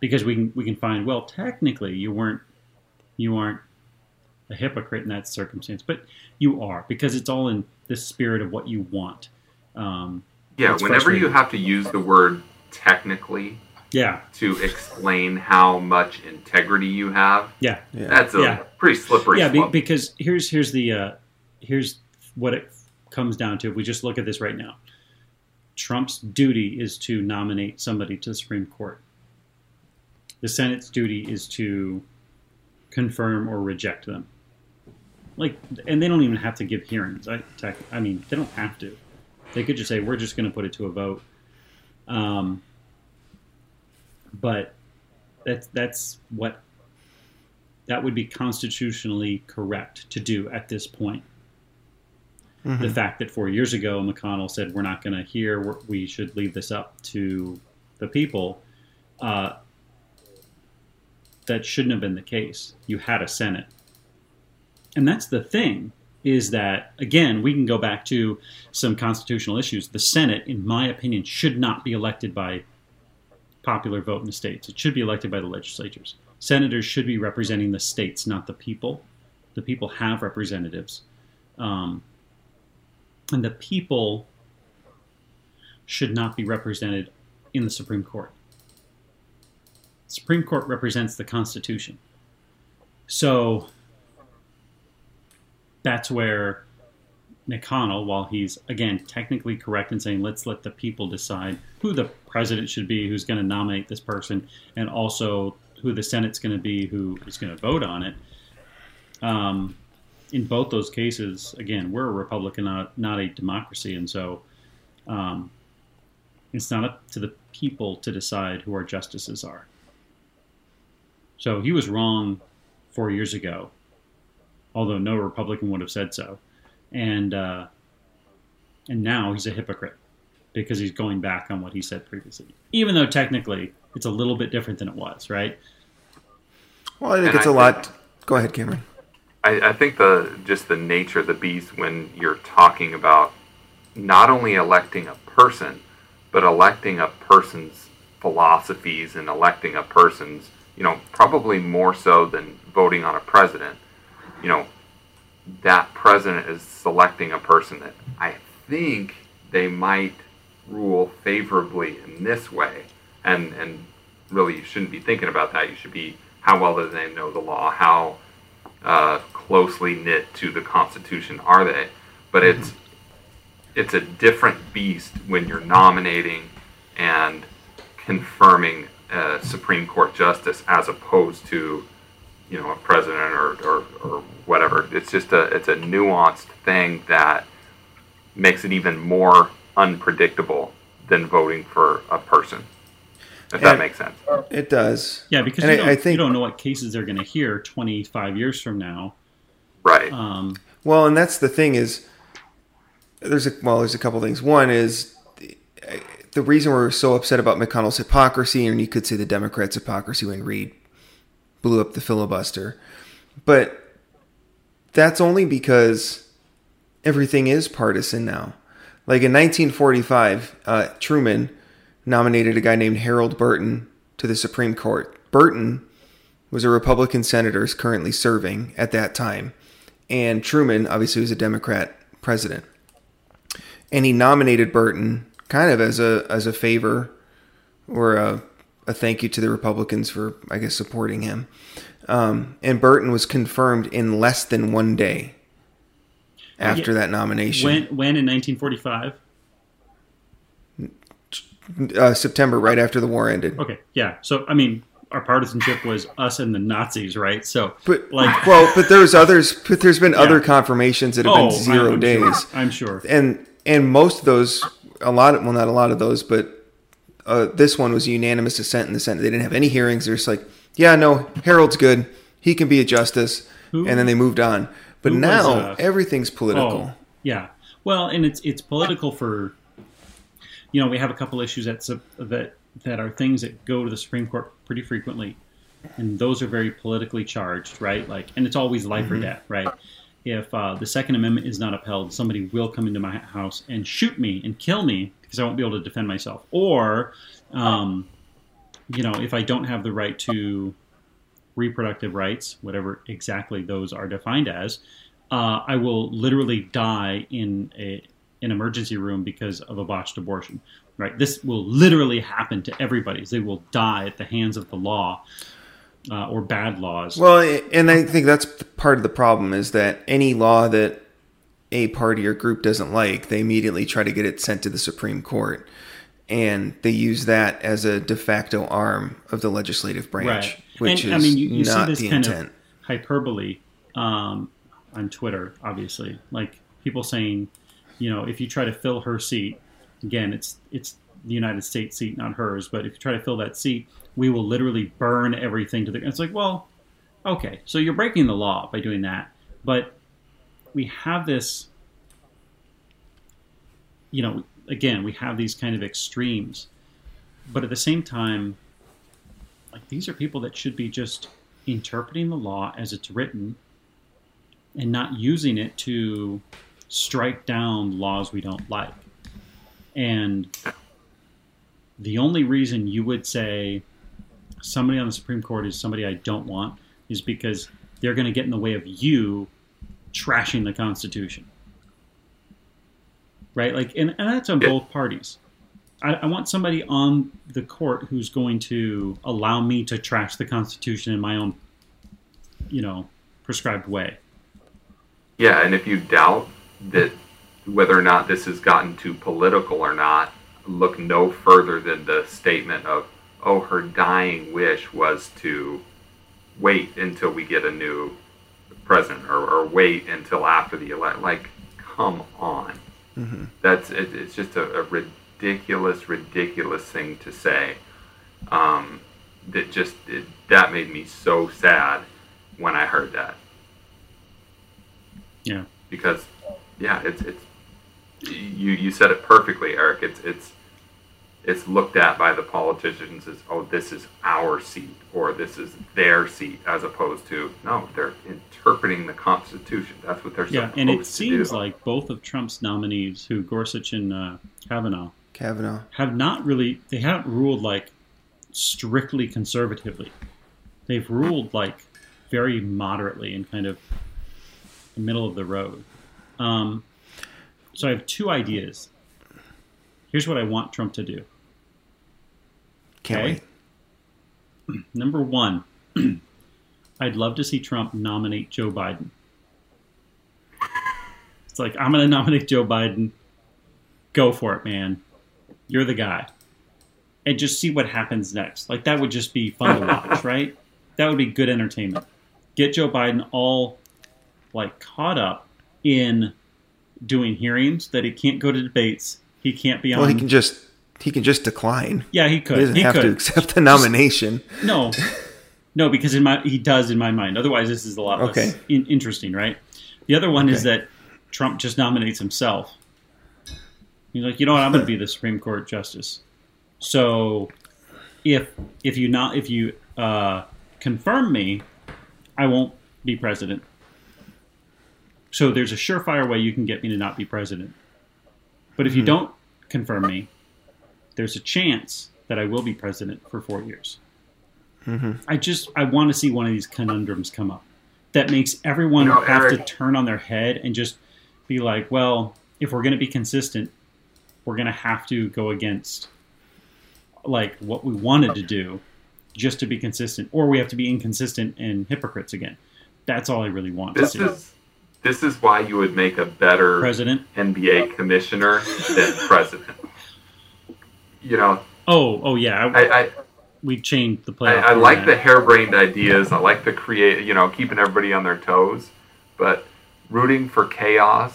Because we can find, well, technically you aren't a hypocrite in that circumstance, but you are, because it's all in the spirit of what you want. Yeah, whenever you have to use the word technically, yeah, to explain how much integrity you have, yeah. That's a pretty slippery slope. Because here's what it comes down to. If we just look at this right now, Trump's duty is to nominate somebody to the Supreme Court. The Senate's duty is to confirm or reject them. Like, and they don't even have to give hearings. I mean, they don't have to. They could just say, we're just going to put it to a vote. But that would be constitutionally correct to do at this point. Mm-hmm. The fact that 4 years ago McConnell said we're not going to hear, we should leave this up to the people, that shouldn't have been the case. You had a Senate. And that's the thing, is that, again, we can go back to some constitutional issues. The Senate, in my opinion, should not be elected by popular vote in the states. It should be elected by the legislatures. Senators should be representing the states, not the people. The people have representatives. And the people should not be represented in the Supreme Court. The Supreme Court represents the Constitution. So that's where McConnell, while he's, again, technically correct in saying let's let the people decide who the president should be, who's going to nominate this person, and also who the Senate's going to be, who is going to vote on it. In both those cases, again, we're a republic and not a democracy, and so it's not up to the people to decide who our justices are. So he was wrong 4 years ago, although no Republican would have said so. And now he's a hypocrite because he's going back on what he said previously, even though technically it's a little bit different than it was, right? Well, I think Go ahead, Cameron. I think the nature of the beast when you're talking about not only electing a person, but electing a person's philosophies and electing a person's, probably more so than voting on a president, that president is selecting a person that I think they might rule favorably in this way. And really, you shouldn't be thinking about that. You should be, how well do they know the law? How closely knit to the Constitution are they? But it's a different beast when you're nominating and confirming a Supreme Court justice as opposed to a president or whatever. It's just a nuanced thing that makes it even more unpredictable than voting for a person. If that makes sense. It does. Yeah, because you don't know what cases they're going to hear 25 years from now. Right. Well, and that's the thing is, there's a couple things. One is the reason we're so upset about McConnell's hypocrisy, and you could say the Democrats' hypocrisy when Reid blew up the filibuster. But that's only because everything is partisan now. Like in 1945, Truman nominated a guy named Harold Burton to the Supreme Court. Burton was a Republican senator currently serving at that time. And Truman, obviously, was a Democrat president. And he nominated Burton kind of as a favor or a thank you to the Republicans for, I guess, supporting him. And Burton was confirmed in less than 1 day after that nomination. When in 1945? September, right after the war ended. Okay, yeah. So, I mean, our partisanship was us and the Nazis, right? So, but there's others. But there's been other confirmations that have been 0 days. Sure. I'm sure. And most of those this one was a unanimous dissent in the Senate. They didn't have any hearings. They're just like, yeah, no, Harold's good. He can be a justice. Who? And then they moved on. But now everything's political. Oh, yeah. Well, and it's political for, you know, we have a couple issues that are things that go to the Supreme Court pretty frequently. And those are very politically charged, right? Like, and it's always life or death, right? If the Second Amendment is not upheld, somebody will come into my house and shoot me and kill me because I won't be able to defend myself. Or, you know, if I don't have the right to reproductive rights, whatever exactly those are defined as, I will literally die in an emergency room because of a botched abortion. Right? This will literally happen to everybody. They will die at the hands of the law. Or bad laws. Well, and I think that's part of the problem is that any law that a party or group doesn't like, they immediately try to get it sent to the Supreme Court. And they use that as a de facto arm of the legislative branch, right. Which and, is I mean, you not see this the kind intent. Of hyperbole on Twitter, obviously. Like people saying, you know, if you try to fill her seat, again, it's the United States seat, not hers, but if you try to fill that seat, we will literally burn everything to the... It's like, well, okay, so you're breaking the law by doing that, but we have this, you know, again, we have these kind of extremes, but at the same time, like these are people that should be just interpreting the law as it's written and not using it to strike down laws we don't like. And the only reason you would say somebody on the Supreme Court is somebody I don't want is because they're going to get in the way of you trashing the Constitution. Right? Like, and that's on both parties. I want somebody on the court who's going to allow me to trash the Constitution in my own, you know, prescribed way. Yeah, and if you doubt that whether or not this has gotten too political or not, look no further than the statement of, oh, her dying wish was to wait until we get a new president or wait until after the election. Like, come on. Mm-hmm. It's just a ridiculous thing to say. That made me so sad when I heard that. Yeah. Because, yeah, it's You said it perfectly, Eric. It's looked at by the politicians as, oh, this is our seat or this is their seat, as opposed to, no, they're interpreting the Constitution. That's what they're supposed to do. Yeah, and it seems like both of Trump's nominees, who Gorsuch and Kavanaugh, have not really, they haven't ruled like strictly conservatively. They've ruled like very moderately and kind of the middle of the road. So I have two ideas. Here's what I want Trump to do. Okay. Number one, I'd love to see Trump nominate Joe Biden. It's like, I'm going to nominate Joe Biden. Go for it, man. You're the guy. And just see what happens next. Like, that would just be fun to watch, right? That would be good entertainment. Get Joe Biden all, like, caught up in doing hearings, that he can't go to debates, he can't be on. Well, he can just decline. Yeah, he could. He doesn't have to accept the nomination. No, because he does in my mind. Otherwise, this is a lot less interesting, right? The other one is that Trump just nominates himself. He's like, you know what? I'm going to be the Supreme Court justice. So, if you confirm me, I won't be president. So there's a surefire way you can get me to not be president. But if you don't confirm me, there's a chance that I will be president for 4 years. Mm-hmm. I want to see one of these conundrums come up that makes everyone to turn on their head and just be like, well, if we're going to be consistent, we're going to have to go against like what we wanted to do just to be consistent, or we have to be inconsistent and hypocrites again. That's all I really want to see. This is why you would make a better president NBA commissioner than president. You know. Oh yeah. We changed the play. I like the harebrained ideas. I like the create. You know, keeping everybody on their toes, but rooting for chaos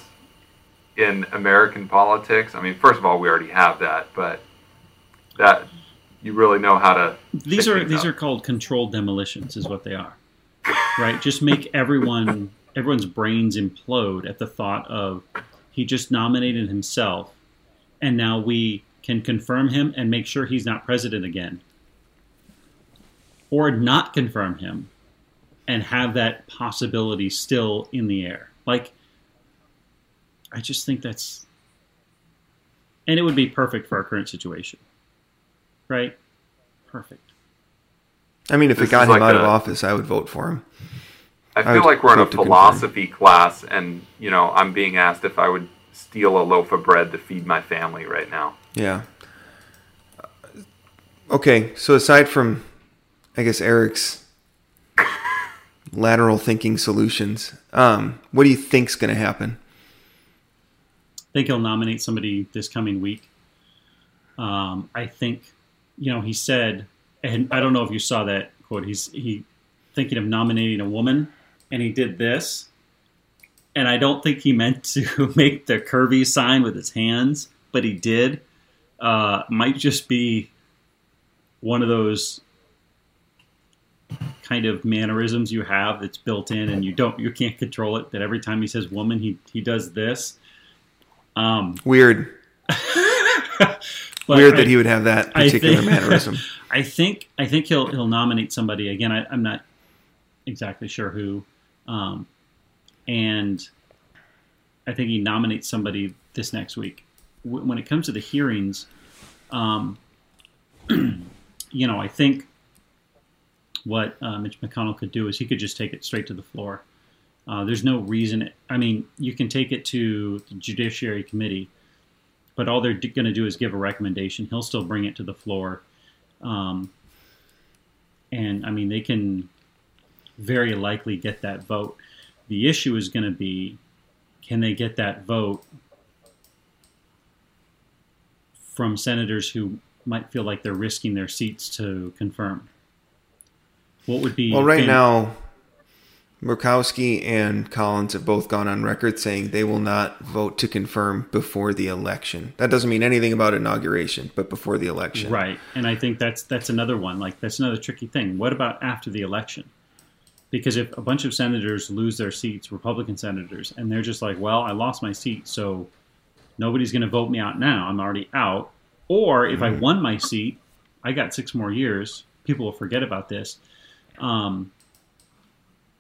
in American politics. I mean, first of all, we already have that, but that you really know how to. These are called controlled demolitions, is what they are, right? Just make everyone's brains implode at the thought of he just nominated himself, and now we can confirm him and make sure he's not president again, or not confirm him and have that possibility still in the air. Like, I just think that's, and it would be perfect for our current situation, right? Perfect. I mean, if it got him out of office, I would vote for him. I feel like we're in a philosophy class, and, you know, I'm being asked if I would steal a loaf of bread to feed my family right now. Yeah. Okay, so aside from, I guess, Eric's lateral thinking solutions, what do you think's going to happen? I think he'll nominate somebody this coming week. I think, you know, he said, and I don't know if you saw that quote, he's thinking of nominating a woman, and he did this. And I don't think he meant to make the curvy sign with his hands, but he did. Might just be one of those kind of mannerisms you have that's built in and you can't control it, that every time he says woman, he does this. Weird. Weird that he would have that particular mannerism. I think he'll nominate somebody. Again, I'm not exactly sure who. And I think he nominates somebody this next week. When it comes to the hearings, you know, I think what Mitch McConnell could do is he could just take it straight to the floor. There's no reason. I mean, you can take it to the Judiciary Committee, but all they're going to do is give a recommendation. He'll still bring it to the floor. And, I mean, they can very likely get that vote. The issue is going to be, can they get that vote from senators who might feel like they're risking their seats to confirm? What would be... Well, right now... Murkowski and Collins have both gone on record saying they will not vote to confirm before the election. That doesn't mean anything about inauguration, but before the election. Right. And I think that's another one. Like, that's another tricky thing. What about after the election? Because if a bunch of senators lose their seats, Republican senators, and they're just like, well, I lost my seat, so nobody's going to vote me out now. I'm already out. Or if I won my seat, I got 6 more years. People will forget about this.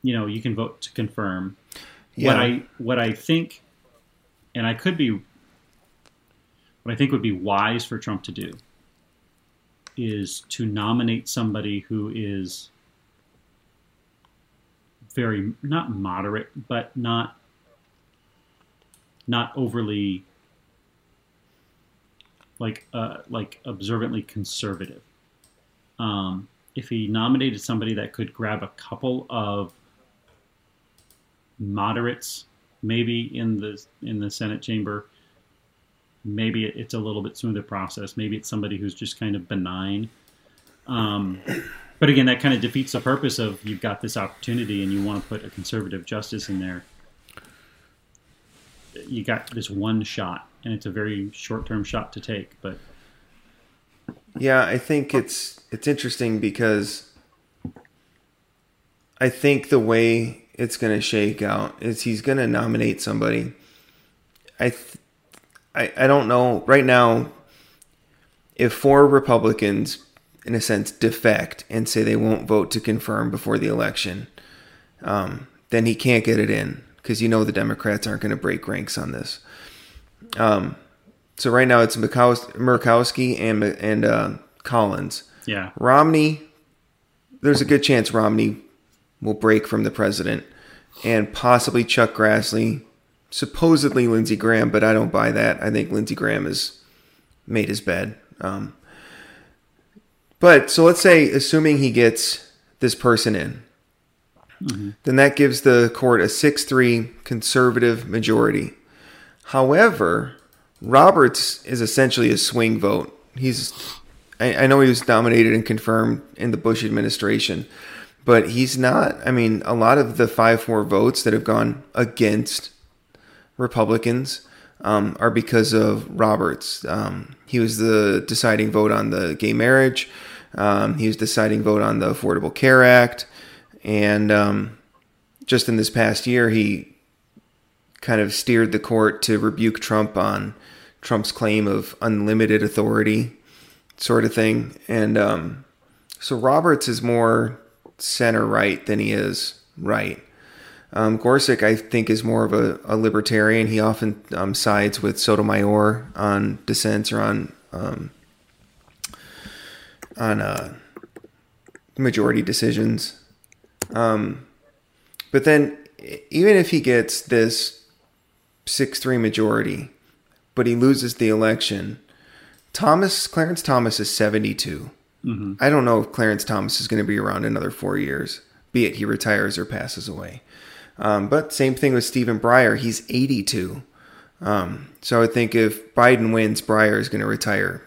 You know, you can vote to confirm. Yeah. What I think would be wise for Trump to do is to nominate somebody who is very, not moderate, but not overly like observantly conservative. If he nominated somebody that could grab a couple of moderates, maybe in the Senate chamber, maybe it's a little bit smoother process. Maybe it's somebody who's just kind of benign. But again, that kind of defeats the purpose of you've got this opportunity and you want to put a conservative justice in there. You got this one shot, and it's a very short-term shot to take. But yeah, I think it's interesting because I think the way it's going to shake out is he's going to nominate somebody. I don't know right now if 4 Republicans in a sense defect and say they won't vote to confirm before the election, then he can't get it in, because you know the Democrats aren't going to break ranks on this. So right now it's Murkowski and Collins. Yeah. Romney, there's a good chance Romney will break from the president, and possibly Chuck Grassley, supposedly Lindsey Graham, but I don't buy that. I think Lindsey Graham has made his bed. But so let's say, assuming he gets this person in, then that gives the court a 6-3 conservative majority. However, Roberts is essentially a swing vote. I know he was nominated and confirmed in the Bush administration, but he's not. I mean, a lot of the 5-4 votes that have gone against Republicans are because of Roberts. He was the deciding vote on the gay marriage. He was deciding vote on the Affordable Care Act. And just in this past year, he kind of steered the court to rebuke Trump on Trump's claim of unlimited authority sort of thing. And so Roberts is more center-right than he is right. Gorsuch, I think, is more of a libertarian. He often sides with Sotomayor on dissents or on majority decisions. But then, even if he gets this 6-3 majority, but he loses the election, Clarence Thomas is 72. Mm-hmm. I don't know if Clarence Thomas is going to be around another 4 years, be it he retires or passes away. But same thing with Stephen Breyer. He's 82. So I would think if Biden wins, Breyer is going to retire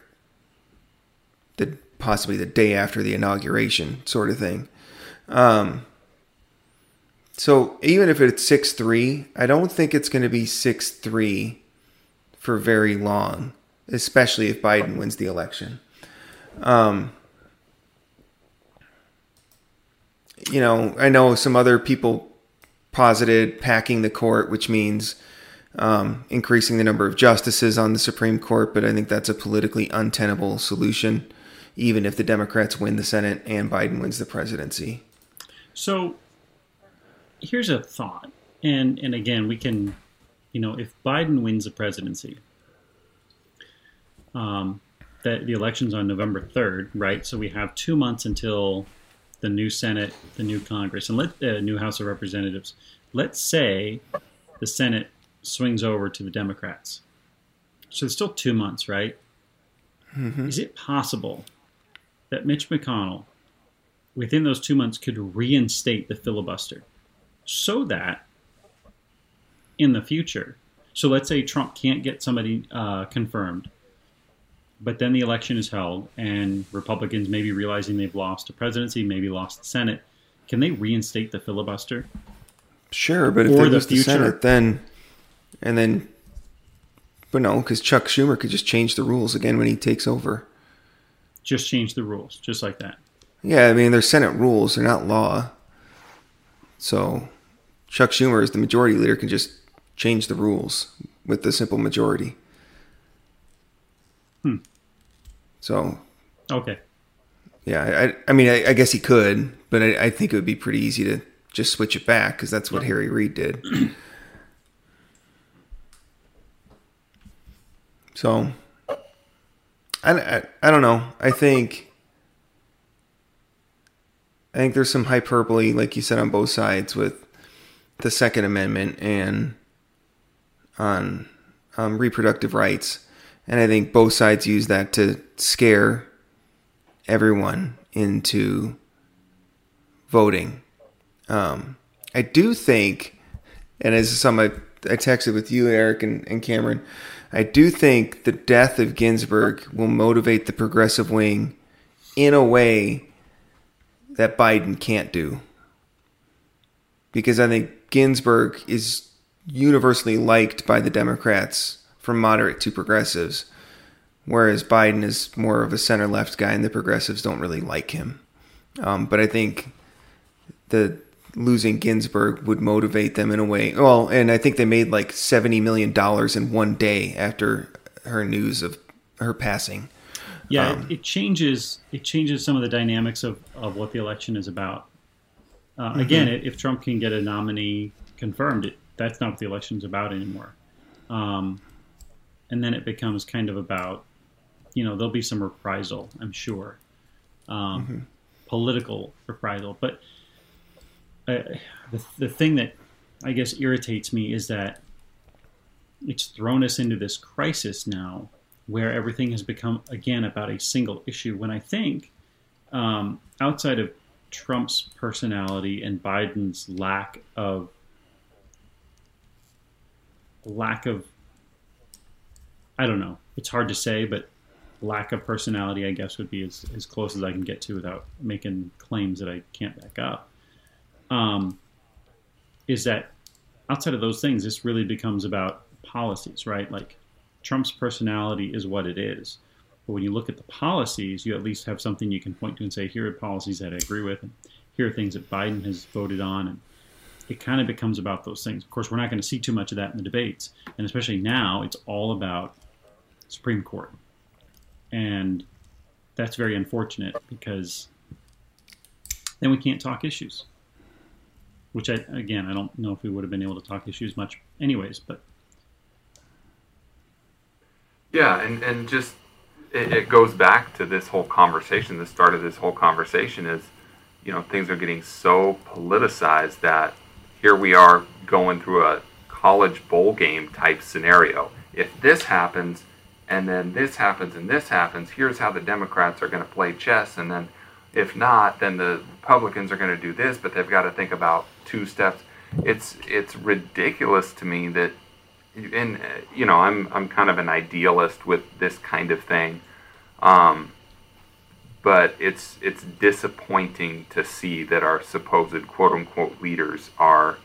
possibly the day after the inauguration sort of thing. So even if it's 6-3, I don't think it's going to be 6-3 for very long, especially if Biden wins the election. I know some other people posited packing the court, which means increasing the number of justices on the Supreme Court, but I think that's a politically untenable solution, even if the Democrats win the Senate and Biden wins the presidency. So here's a thought. And again, we can, if Biden wins the presidency, that the election's on November 3rd, right? So we have 2 months until the new Senate, the new Congress, and new House of Representatives. Let's say the Senate swings over to the Democrats. So there's still 2 months, right? Mm-hmm. Is it possible that Mitch McConnell, within those 2 months, could reinstate the filibuster so that in the future, so let's say Trump can't get somebody confirmed, but then the election is held and Republicans, maybe realizing they've lost a presidency, maybe lost the Senate, can they reinstate the filibuster? Sure, but if they lose the Senate, because Chuck Schumer could just change the rules again when he takes over. Just change the rules, just like that. Yeah, they're Senate rules, they're not law. So Chuck Schumer, as the majority leader, can just change the rules with the simple majority. So, okay. Yeah, I guess he could, but I think it would be pretty easy to just switch it back because that's what Harry Reid did. So, I don't know. I think there's some hyperbole, like you said, on both sides with the Second Amendment and on reproductive rights. And I think both sides use that to scare everyone into voting. I do think, and as something I texted with you, Eric, and Cameron, I do think the death of Ginsburg will motivate the progressive wing in a way that Biden can't do. Because I think Ginsburg is universally liked by the Democrats, from moderate to progressives, whereas Biden is more of a center-left guy and the progressives don't really like him. But I think the losing Ginsburg would motivate them in a way. Well, and I think they made like $70 million in 1 day after her news of her passing. Yeah, it changes some of the dynamics of what the election is about. Again, if Trump can get a nominee confirmed, that's not what the election's about anymore. And then it becomes kind of about, there'll be some reprisal, I'm sure, political reprisal. But the thing that I guess irritates me is that it's thrown us into this crisis now where everything has become, again, about a single issue. When I think outside of Trump's personality and Biden's lack of I don't know. It's hard to say, but lack of personality, I guess, would be as close as I can get to without making claims that I can't back up. Is that outside of those things, this really becomes about policies, right? Like Trump's personality is what it is. But when you look at the policies, you at least have something you can point to and say, here are policies that I agree with, and here are things that Biden has voted on. And it kind of becomes about those things. Of course, we're not going to see too much of that in the debates. And especially now, it's all about Supreme Court. And that's very unfortunate because then we can't talk issues, which, I don't know if we would have been able to talk issues much anyways. But yeah, and just... It goes back to this whole conversation. The start of this whole conversation is, you know, things are getting so politicized that here we are going through a college bowl game type scenario. If this happens, and then this happens, and this happens, here's how the Democrats are going to play chess. And then if not, then the Republicans are going to do this, but they've got to think about two steps. It's ridiculous to me that. And, you know, I'm kind of an idealist with this kind of thing, but it's disappointing to see that our supposed quote unquote leaders are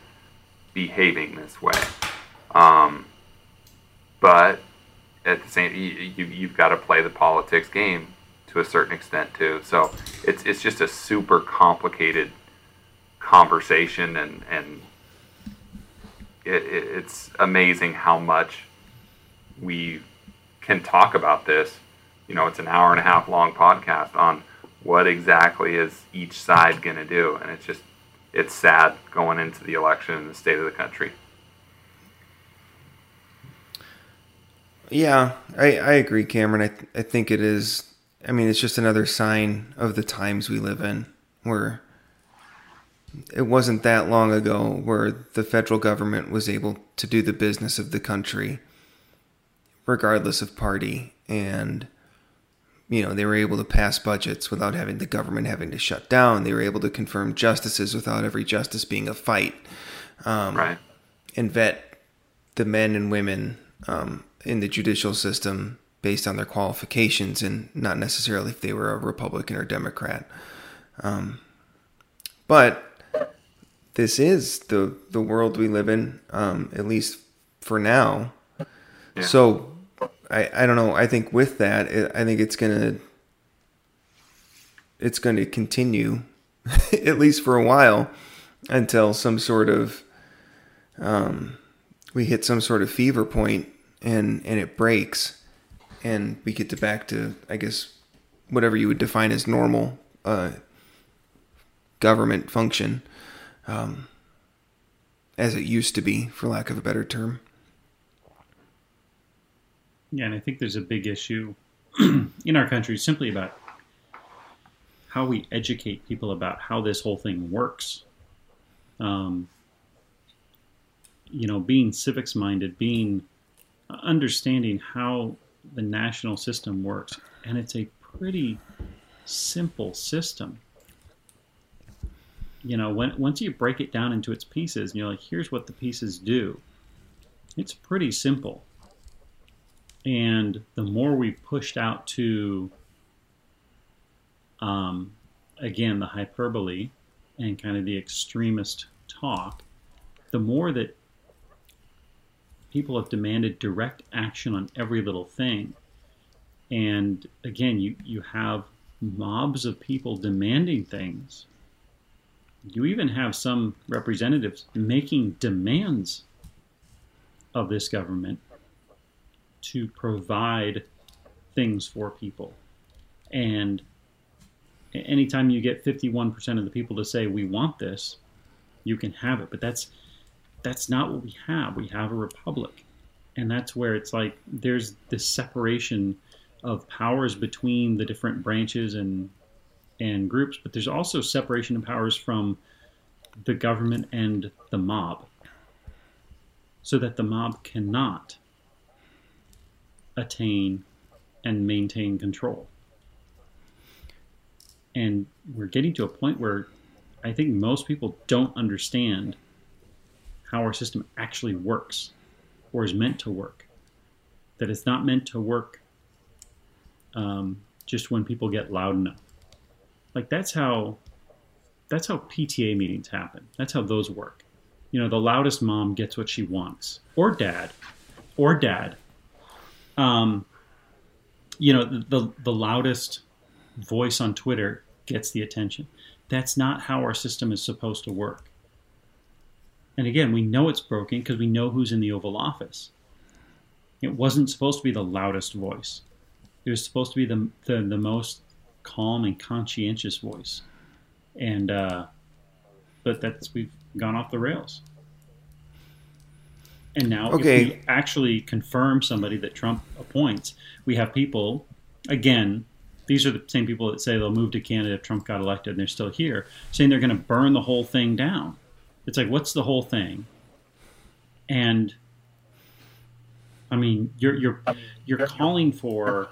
behaving this way. But at the same, you've got to play the politics game to a certain extent too. So it's just a super complicated conversation and. It's amazing how much we can talk about this. You know, it's an hour and a half long podcast on what exactly is each side going to do. And it's just, it's sad going into the election and the state of the country. Yeah, I agree, Cameron. I think it is. I mean, it's just another sign of the times we live in where it wasn't that long ago where the federal government was able to do the business of the country regardless of party, and you know, they were able to pass budgets without having the government having to shut down. They were able to confirm justices without every justice being a fight, right, and vet the men and women in the judicial system based on their qualifications and not necessarily if they were a Republican or Democrat. But this is the world we live in, at least for now. Yeah. So I don't know. I think with that, I think it's gonna continue, at least for a while, until some sort of we hit some sort of fever point and it breaks, and we get back to I guess whatever you would define as normal government function. As it used to be, for lack of a better term. Yeah, and I think there's a big issue in our country simply about how we educate people about how this whole thing works. You know, being civics-minded, understanding how the national system works, and it's a pretty simple system. You know, once you break it down into its pieces and you're like, here's what the pieces do, it's pretty simple. And the more we pushed out to, again, the hyperbole and kind of the extremist talk, the more that people have demanded direct action on every little thing. And again, you have mobs of people demanding things. You even have some representatives making demands of this government to provide things for people. And anytime you get 51% of the people to say, we want this, you can have it. But that's not what we have. We have a republic. And that's where it's like there's this separation of powers between the different branches and groups, but there's also separation of powers from the government and the mob, so that the mob cannot attain and maintain control. And we're getting to a point where I think most people don't understand how our system actually works or is meant to work. That it's not meant to work just when people get loud enough. Like that's how PTA meetings happen. That's how those work. You know, the loudest mom gets what she wants, or dad, or dad, you know, the loudest voice on Twitter gets the attention. That's not how our system is supposed to work. And again, we know it's broken because we know who's in the Oval Office. It wasn't supposed to be the loudest voice. It was supposed to be the most calm and conscientious voice. And but we've gone off the rails. And now if we actually confirm somebody that Trump appoints, we have people, again, these are the same people that say they'll move to Canada if Trump got elected and they're still here, saying they're going to burn the whole thing down. It's like, what's the whole thing? And I mean, you're calling for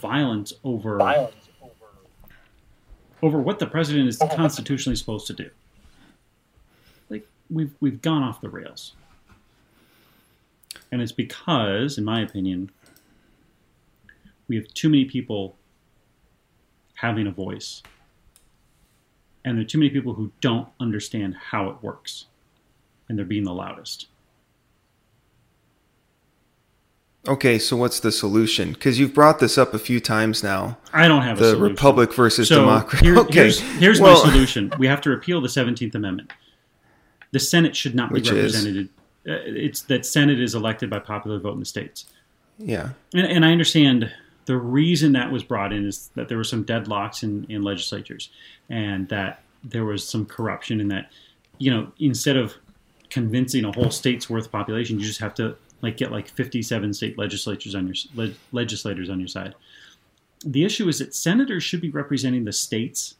violence over what the president is constitutionally supposed to do. Like we've gone off the rails. And it's because, in my opinion, we have too many people having a voice. And there are too many people who don't understand how it works. And they're being the loudest. Okay, so what's the solution? Because you've brought this up a few times now. I don't have a solution. The republic versus democracy. Here's my solution. We have to repeal the 17th Amendment. The Senate should not be represented. It's that Senate is elected by popular vote in the states. Yeah. And I understand the reason that was brought in is that there were some deadlocks in legislatures and that there was some corruption and that, you know, instead of convincing a whole state's worth of population, you just have to get 57 state legislatures on your legislators on your side. The issue is that senators should be representing the states,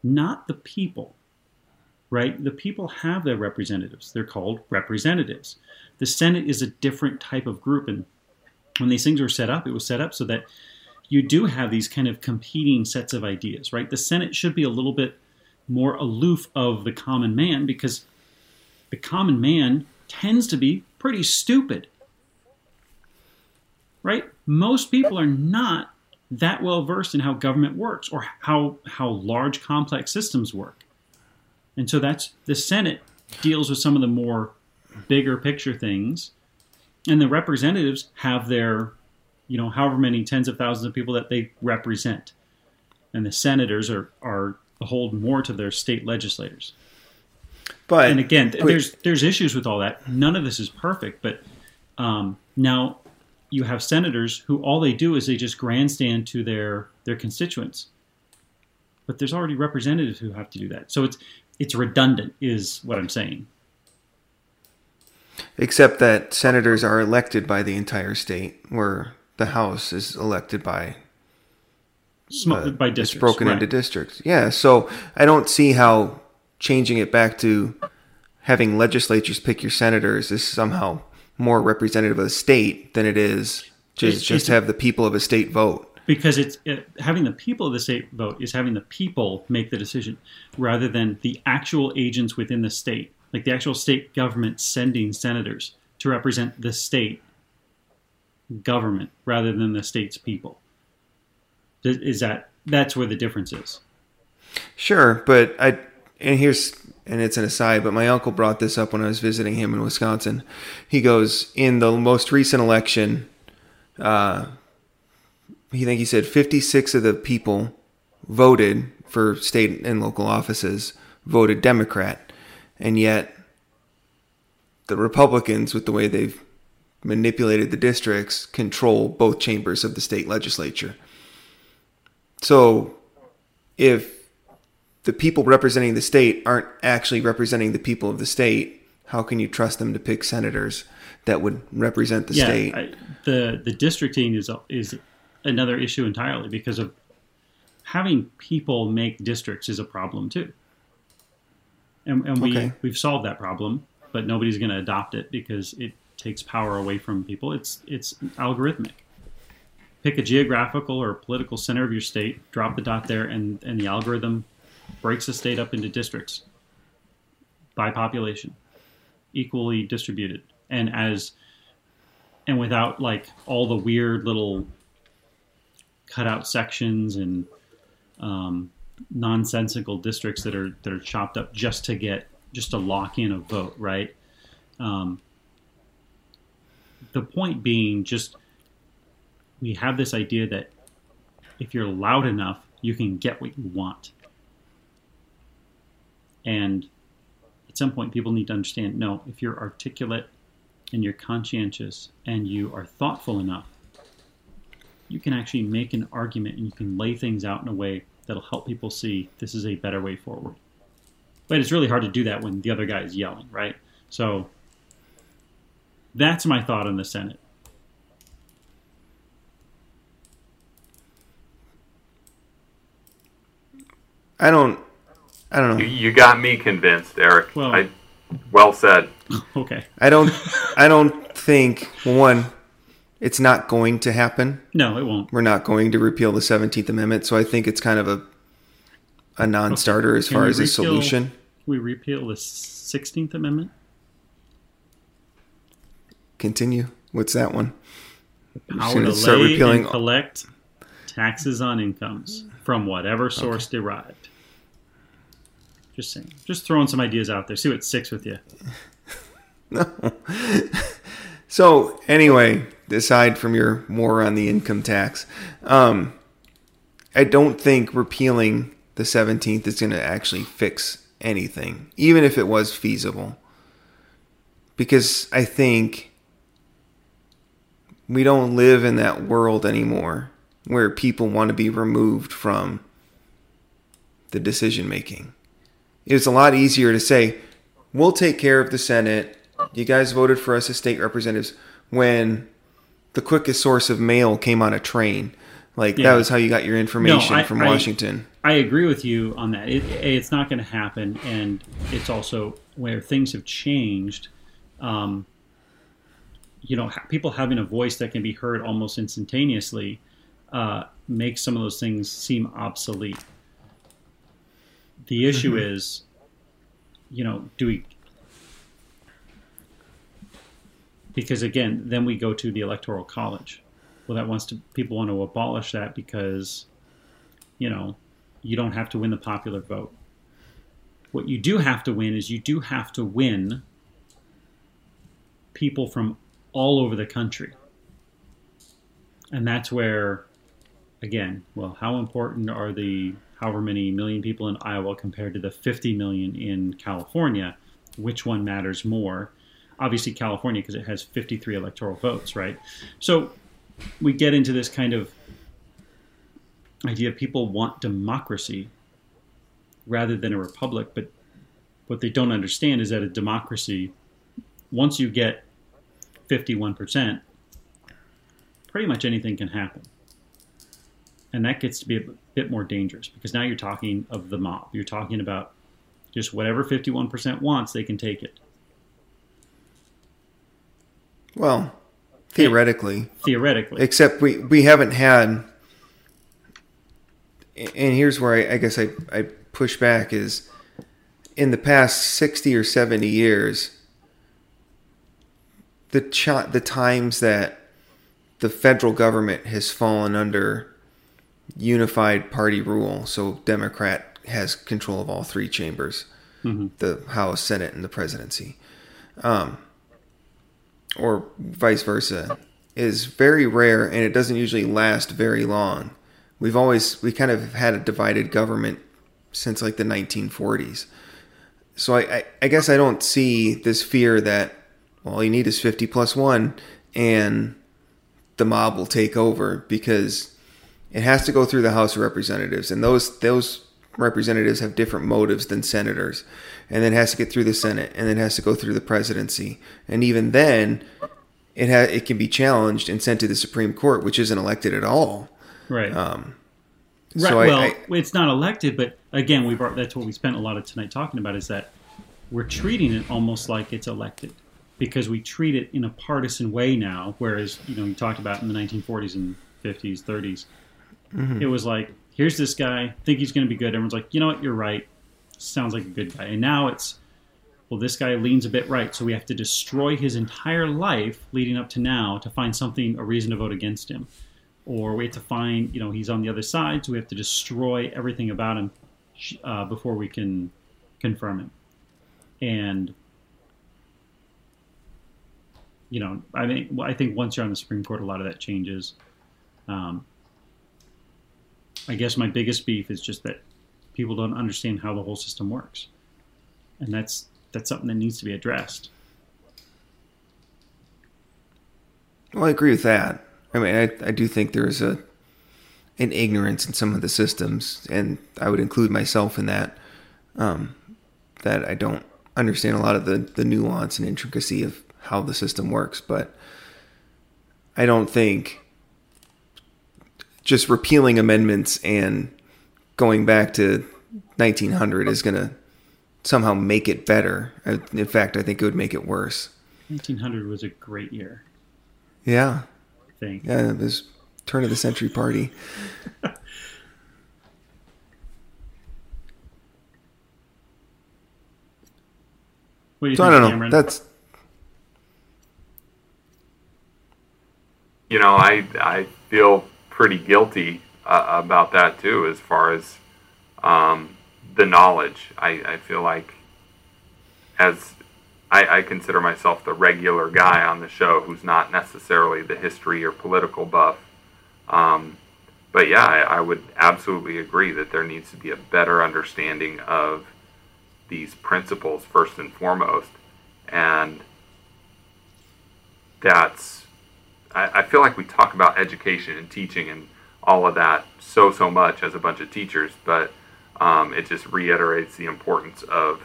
not the people. Right? The people have their representatives. They're called representatives. The Senate is a different type of group. And when these things were set up, it was set up so that you do have these kind of competing sets of ideas, right? The Senate should be a little bit more aloof of the common man because the common man tends to be pretty stupid, right? Most people are not that well versed in how government works or how large, complex systems work. And so that's the Senate deals with some of the more bigger picture things. And the representatives have their, you know, however many tens of thousands of people that they represent. And the senators are hold more to their state legislators. But and again, there's issues with all that. None of this is perfect. But now you have senators who all they do is they just grandstand to their constituents. But there's already representatives who have to do that. So it's redundant is what I'm saying. Except that senators are elected by the entire state, where the House is elected by districts. It's broken into districts. Yeah, so I don't see how changing it back to having legislatures pick your senators is somehow more representative of the state than it is to have the people of a state vote. Because having the people of the state vote is having the people make the decision rather than the actual agents within the state, like the actual state government sending senators to represent the state government rather than the state's people. That's where the difference is. Sure, but it's an aside, but my uncle brought this up when I was visiting him in Wisconsin. He goes, in the most recent election, he said 56 of the people voted for state and local offices, voted Democrat. And yet the Republicans, with the way they've manipulated the districts, control both chambers of the state legislature. So if the people representing the state aren't actually representing the people of the state, how can you trust them to pick senators that would represent the state? The districting is another issue entirely, because of having people make districts is a problem too. And we've solved that problem, but nobody's going to adopt it because it takes power away from people. It's algorithmic. Pick a geographical or political center of your state, drop the dot there, and the algorithm breaks the state up into districts by population, equally distributed. And without all the weird little cut out sections and nonsensical districts that are chopped up just to lock in a vote, right? the point being just we have this idea that if you're loud enough, you can get what you want. And at some point, people need to understand, no, if you're articulate and you're conscientious and you are thoughtful enough, you can actually make an argument and you can lay things out in a way that'll help people see this is a better way forward. But it's really hard to do that when the other guy is yelling, right? So that's my thought on the Senate. I don't know. You got me convinced, Eric. Well, well said. Okay. I don't think, one, it's not going to happen. No, it won't. We're not going to repeal the 17th Amendment, so I think it's kind of a non-starter as far as a solution. Can we repeal the 16th Amendment? Continue. What's that one? Power to lay and collect taxes on incomes from whatever source derived. Just saying. Just throwing some ideas out there. See what sticks with you. No. So, anyway, aside from your war on the income tax, I don't think repealing the 17th is going to actually fix anything, even if it was feasible. Because I think we don't live in that world anymore where people want to be removed from the decision making. It's a lot easier to say, we'll take care of the Senate. You guys voted for us as state representatives when the quickest source of mail came on a train. Like, yeah. That was how you got your information from Washington. I agree with you on that. It's not going to happen. And it's also where things have changed. People having a voice that can be heard almost instantaneously makes some of those things seem obsolete. The issue is, because again, then we go to the Electoral College. Well, people want to abolish that because, you don't have to win the popular vote. What you do have to win is you do have to win people from all over the country. And that's where, again, well, how important are the however many million people in Iowa compared to the 50 million in California? Which one matters more? Obviously California, because it has 53 electoral votes, right? So we get into this kind of idea people want democracy rather than a republic, but what they don't understand is that a democracy, once you get 51%, pretty much anything can happen. And that gets to be a bit more dangerous because now you're talking of the mob. You're talking about just whatever 51% wants, they can take it. Well, theoretically. Except we haven't had, and here's where I guess I push back is in the past 60 or 70 years, the times that the federal government has fallen under unified party rule, so Democrat has control of all three chambers, the House, Senate, and the presidency. Or vice versa, is very rare, and it doesn't usually last very long. We kind of had a divided government since like the 1940s. So I guess I don't see this fear that all you need is 50+1 and the mob will take over, because it has to go through the House of Representatives, and those representatives have different motives than senators, and then has to get through the Senate, and then has to go through the presidency, and even then it can be challenged and sent to the Supreme Court, which isn't elected at all, right? It's not elected, but again, that's what we spent a lot of tonight talking about, is that we're treating it almost like it's elected because we treat it in a partisan way now, whereas you talked about in the 1940s and 50s, 30s, it was like, here's this guy, think he's going to be good. Everyone's like, you know what, you're right. Sounds like a good guy. And now it's, well, this guy leans a bit right, so we have to destroy his entire life leading up to now to find a reason to vote against him. Or we have to find, he's on the other side, so we have to destroy everything about him before we can confirm him. And you know, I think once you're on the Supreme Court, a lot of that changes. I guess my biggest beef is just that people don't understand how the whole system works. And that's something that needs to be addressed. Well, I agree with that. I mean, I do think there is an ignorance in some of the systems, and I would include myself in that, that I don't understand a lot of the nuance and intricacy of how the system works. But I don't think just repealing amendments and going back to 1900 is going to somehow make it better. In fact, I think it would make it worse. 1900 was a great year. Yeah. I think. Yeah, it was turn of the century party. What do you think, Cameron? I don't know. That's... You know, I feel pretty guilty about that, too, as far as the knowledge. I feel like as... I consider myself the regular guy on the show who's not necessarily the history or political buff. But yeah, I would absolutely agree that there needs to be a better understanding of these principles first and foremost. And that's, I feel like we talk about education and teaching and all of that so much as a bunch of teachers, but it just reiterates the importance of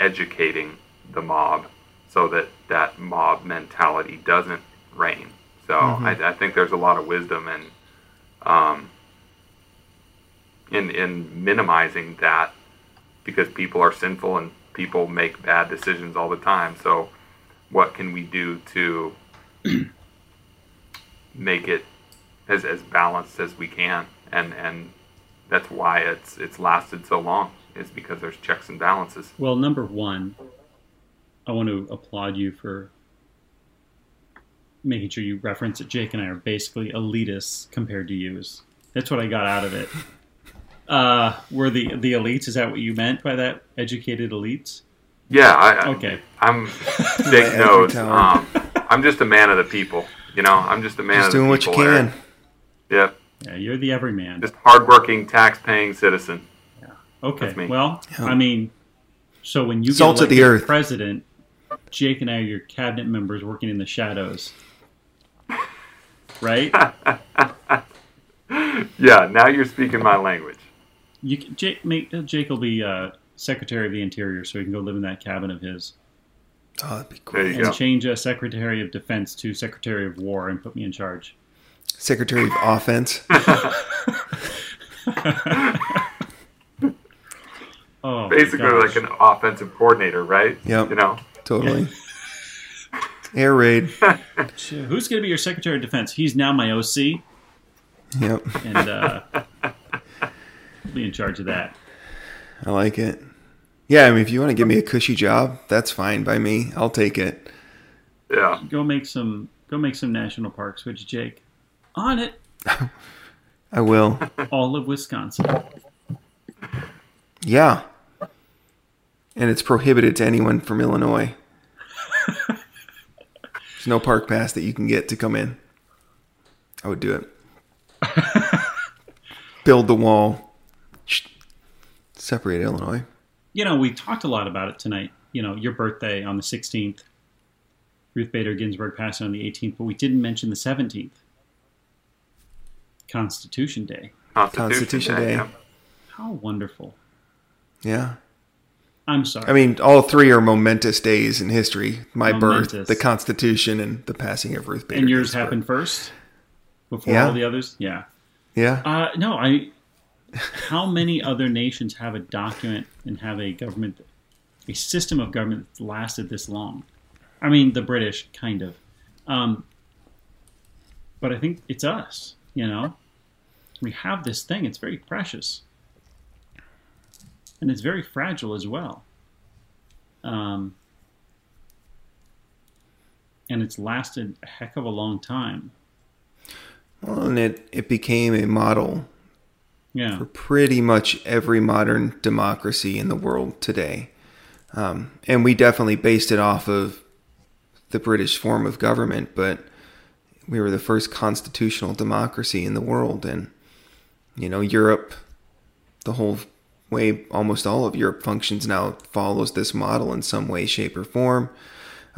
educating the mob so that that mob mentality doesn't reign. So mm-hmm. I think there's a lot of wisdom in minimizing that, because people are sinful and people make bad decisions all the time. So what can we do to make it as balanced as we can? And that's why it's lasted so long, is because there's checks and balances. Well, number one, I want to applaud you for making sure you reference that Jake and I are basically elitists compared to you. That's what I got out of it. We're the elites. Is that what you meant by that? Educated elites? Yeah. Okay. I'm Jake knows. I'm just a man of the people. You know, I'm just a man of the people. Just doing what you can. Yeah. Yeah, you're the everyman. Just hardworking, tax-paying citizen. Yeah. Okay. That's me. Well, yeah. I mean... So when you get elected president, Jake and I are your cabinet members working in the shadows, right? Yeah. Now you're speaking my language. Jake will be Secretary of the Interior, so he can go live in that cabin of his. Oh, that'd be cool. There you go. Change Secretary of Defense to Secretary of War and put me in charge. Secretary of Offense. Oh, basically like an offensive coordinator, right? Yep. You know? Totally. Yeah. Air raid. Who's going to be your Secretary of Defense? He's now my OC. Yep. And I'll be in charge of that. I like it. Yeah, I mean, if you want to give me a cushy job, that's fine by me. I'll take it. Yeah. Go make some national parks, would you, Jake? On it. I will. All of Wisconsin. Yeah. And it's prohibited to anyone from Illinois. There's no park pass that you can get to come in. I would do it. Build the wall. Separate Illinois. You know, we talked a lot about it tonight. You know, your birthday on the 16th. Ruth Bader Ginsburg passed on the 18th. But we didn't mention the 17th. Constitution Day. Yeah. How wonderful. Yeah. I'm sorry. I mean, all three are momentous days in history. My birth, the Constitution, and the passing of Ruth Bader Ginsburg. And yours happened first? Before all the others? Yeah. Yeah. How many other nations have a document and have a system of government that's lasted this long? I mean, the British, kind of. But I think it's us, you know? We have this thing. It's very precious. And it's very fragile as well. And it's lasted a heck of a long time. Well, and it became a model for pretty much every modern democracy in the world today. And we definitely based it off of the British form of government, but we were the first constitutional democracy in the world. And, you know, Europe, the whole way, almost all of Europe functions now, follows this model in some way, shape, or form.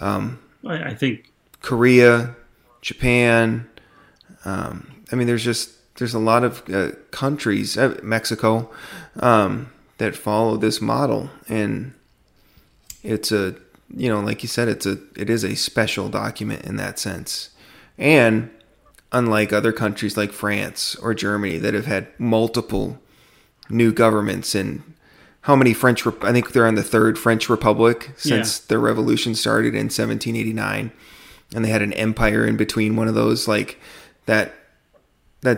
I think Korea, Japan, I mean, there's a lot of countries, Mexico, that follow this model. And it's a, you know, like you said, it is a special document in that sense. And unlike other countries like France or Germany that have had multiple new governments, and how many I think they're on the third French Republic since their revolution started in 1789. And they had an empire in between one of those, like that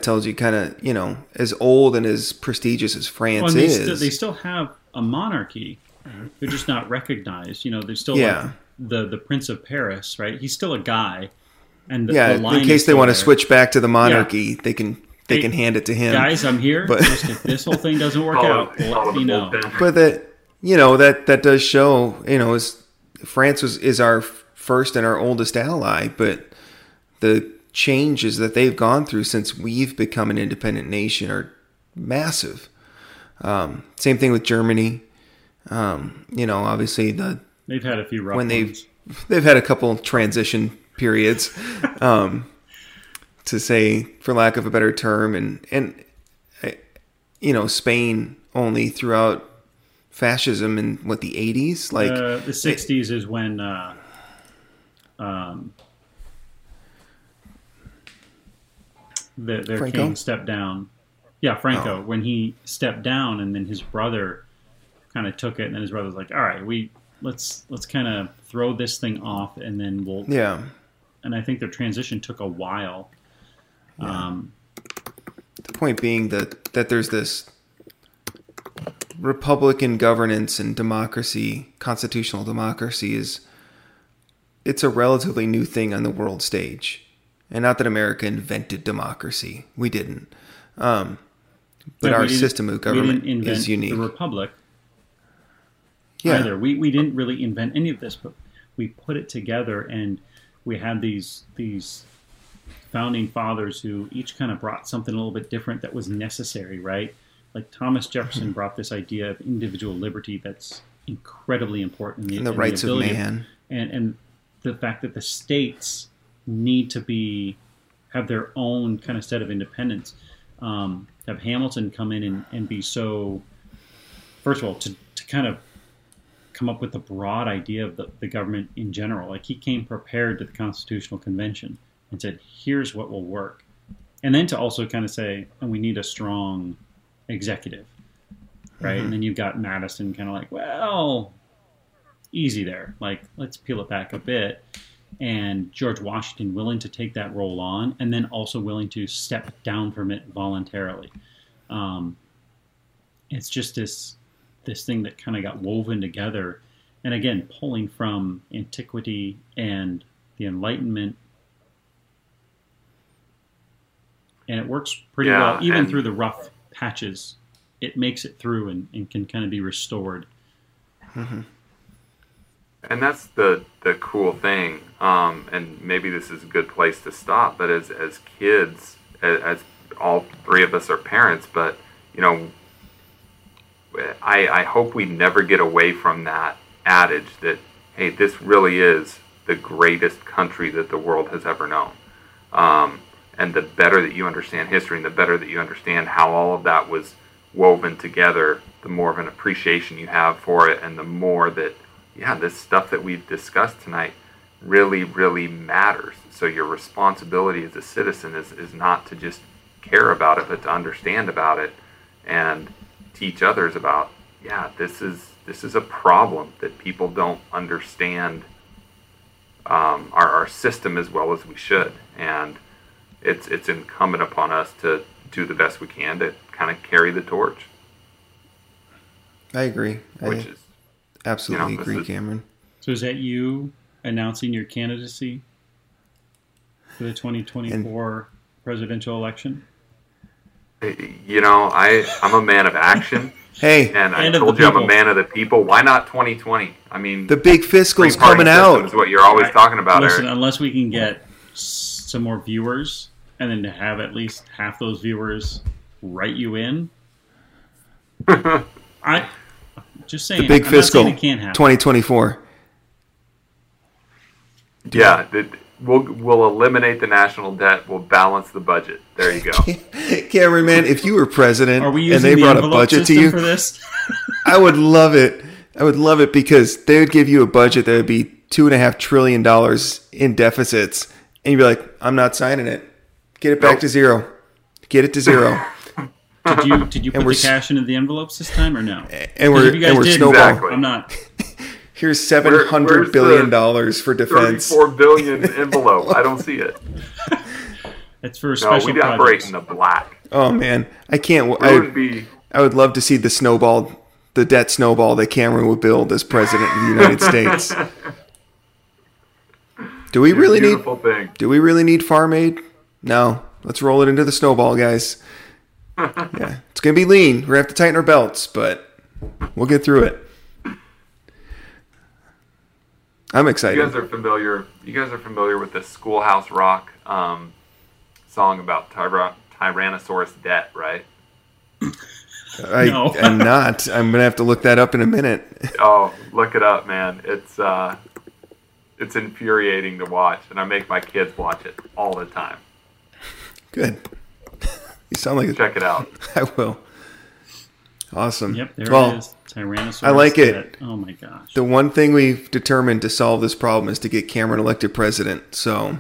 tells you kind of, you know, as old and as prestigious as France is. They still have a monarchy. They're just not recognized. You know, they're still like the Prince of Paris, right? He's still a guy. And the line in case they want to switch back to the monarchy, they can hand it to him. Guys, I'm here. But just if this whole thing doesn't work out, let me know. But that does show, you know, France is our first and our oldest ally, but the changes that they've gone through since we've become an independent nation are massive. Same thing with Germany. You know, obviously they've had a few rough ones. They've had a couple transition periods, to say, for lack of a better term, and you know, Spain only throughout fascism in what, the 80s, like the 60s is when their Franco? King stepped down. Yeah, Franco, when he stepped down, and then his brother kind of took it, and then his brother was like, "All right, let's kind of throw this thing off, and then we'll." Yeah. And I think their transition took a while. Yeah. The point being that there's this Republican governance and democracy, constitutional democracy it's a relatively new thing on the world stage. And not that America invented democracy. We didn't. But our system of government is unique. We didn't invent the republic either. We didn't really invent any of this, but we put it together, and we had these founding fathers who each kind of brought something a little bit different that was necessary, right? Like Thomas Jefferson brought this idea of individual liberty that's incredibly important. And the rights of man. And the fact that the states need to have their own kind of set of independence. Have Hamilton come in and be so, first of all, to kind of come up with the broad idea of the government in general. Like, he came prepared to the Constitutional Convention and said, here's what will work. And then to also kind of say, and we need a strong executive, right? Mm-hmm. And then you've got Madison kind of like, well, easy there. Like, let's peel it back a bit. And George Washington willing to take that role on, and then also willing to step down from it voluntarily. It's just this thing that kind of got woven together. And again, pulling from antiquity and the Enlightenment. And it works pretty well, even through the rough patches. It makes it through and can kind of be restored. Mm-hmm. And that's the cool thing, and maybe this is a good place to stop, but as kids, as all three of us are parents, but, you know, I hope we never get away from that adage that, hey, this really is the greatest country that the world has ever known. And the better that you understand history, and the better that you understand how all of that was woven together, the more of an appreciation you have for it, and the more that, yeah, this stuff that we've discussed tonight really, really matters. So your responsibility as a citizen is not to just care about it, but to understand about it and teach others about, this is a problem that people don't understand our system as well as we should. And it's incumbent upon us to do the best we can to kind of carry the torch. I agree. Which is absolutely agree, Cameron. So is that you announcing your candidacy for the 2024 presidential election? You know, I'm a man of action. Hey, and I told you I'm a man of the people. Why not 2020? I mean, the big fiscal's coming out. Is what you're always talking about, Listen, Eric. Unless we can get some more viewers, and then to have at least half those viewers write you in. I just saying, the big fiscal 2024. Yeah, we'll eliminate the national debt. We'll balance the budget. There you go, Cameron. Man, if you were president and they brought a budget to you, for this? I would love it. I would love it because they would give you a budget that would be $2.5 trillion in deficits, and you'd be like, "I'm not signing it. Get it back to zero. Get it to zero." Did you put the cash into the envelopes this time or no? And we're snowballing. Exactly. I'm not. Here's $700 billion for defense. $34 billion envelope. I don't see it. That's for special. No, we operate in the black. Oh man, I can't. I would love to see the debt snowball that Cameron would build as president of the United States. Do we really need? Thing. Do we really need Farm Aid? No. Let's roll it into the snowball, guys. Yeah, it's gonna be lean. We're gonna have to tighten our belts, but we'll get through it. I'm excited. You guys are familiar with the Schoolhouse Rock song about Tyrannosaurus debt, right? No. I'm not. I'm gonna have to look that up in a minute. Oh, look it up, man. It's infuriating to watch, and I make my kids watch it all the time. Good. You sound like check it out. I will. Awesome. Yep, there it is. Tyrannosaurus. I like it. Oh my gosh. The one thing we've determined to solve this problem is to get Cameron elected president. So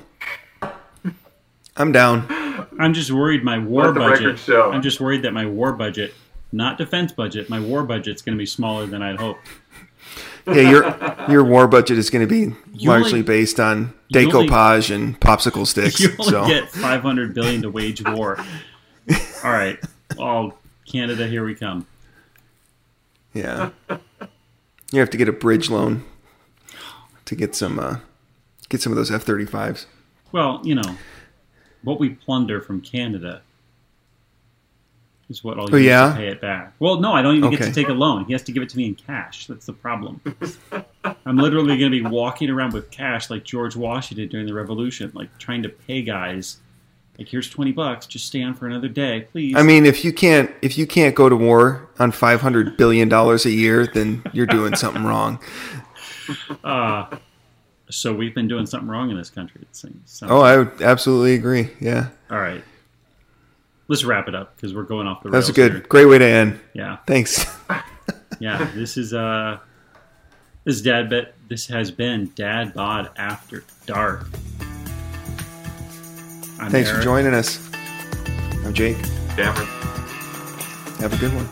I'm down. I'm just worried my war budget. I'm just worried that my war budget, not defense budget, my war budget's going to be smaller than I'd hoped. Yeah, your war budget is going to be largely based on decoupage and popsicle sticks. You only get $500 billion to wage war. All right, all Canada, here we come. Yeah, you have to get a bridge loan to get some of those F-35s. Well, you know what we plunder from Canada is what I'll use to pay it back. Well, no, I don't even get to take a loan. He has to give it to me in cash. That's the problem. I'm literally going to be walking around with cash like George Washington during the Revolution, like trying to pay guys. Like, here's $20, just stay on for another day, please. I mean, if you can't go to war on $500 billion a year, then you're doing something wrong. So we've been doing something wrong in this country, it seems. Oh, I would absolutely agree. Yeah. All right, let's wrap it up because we're going off the rails. That's a good, great way to end. Yeah. Thanks. Yeah, this is Dad Bet. This has been Dad Bod After Dark. Thanks for joining us. I'm Jake. Cameron. Have a good one.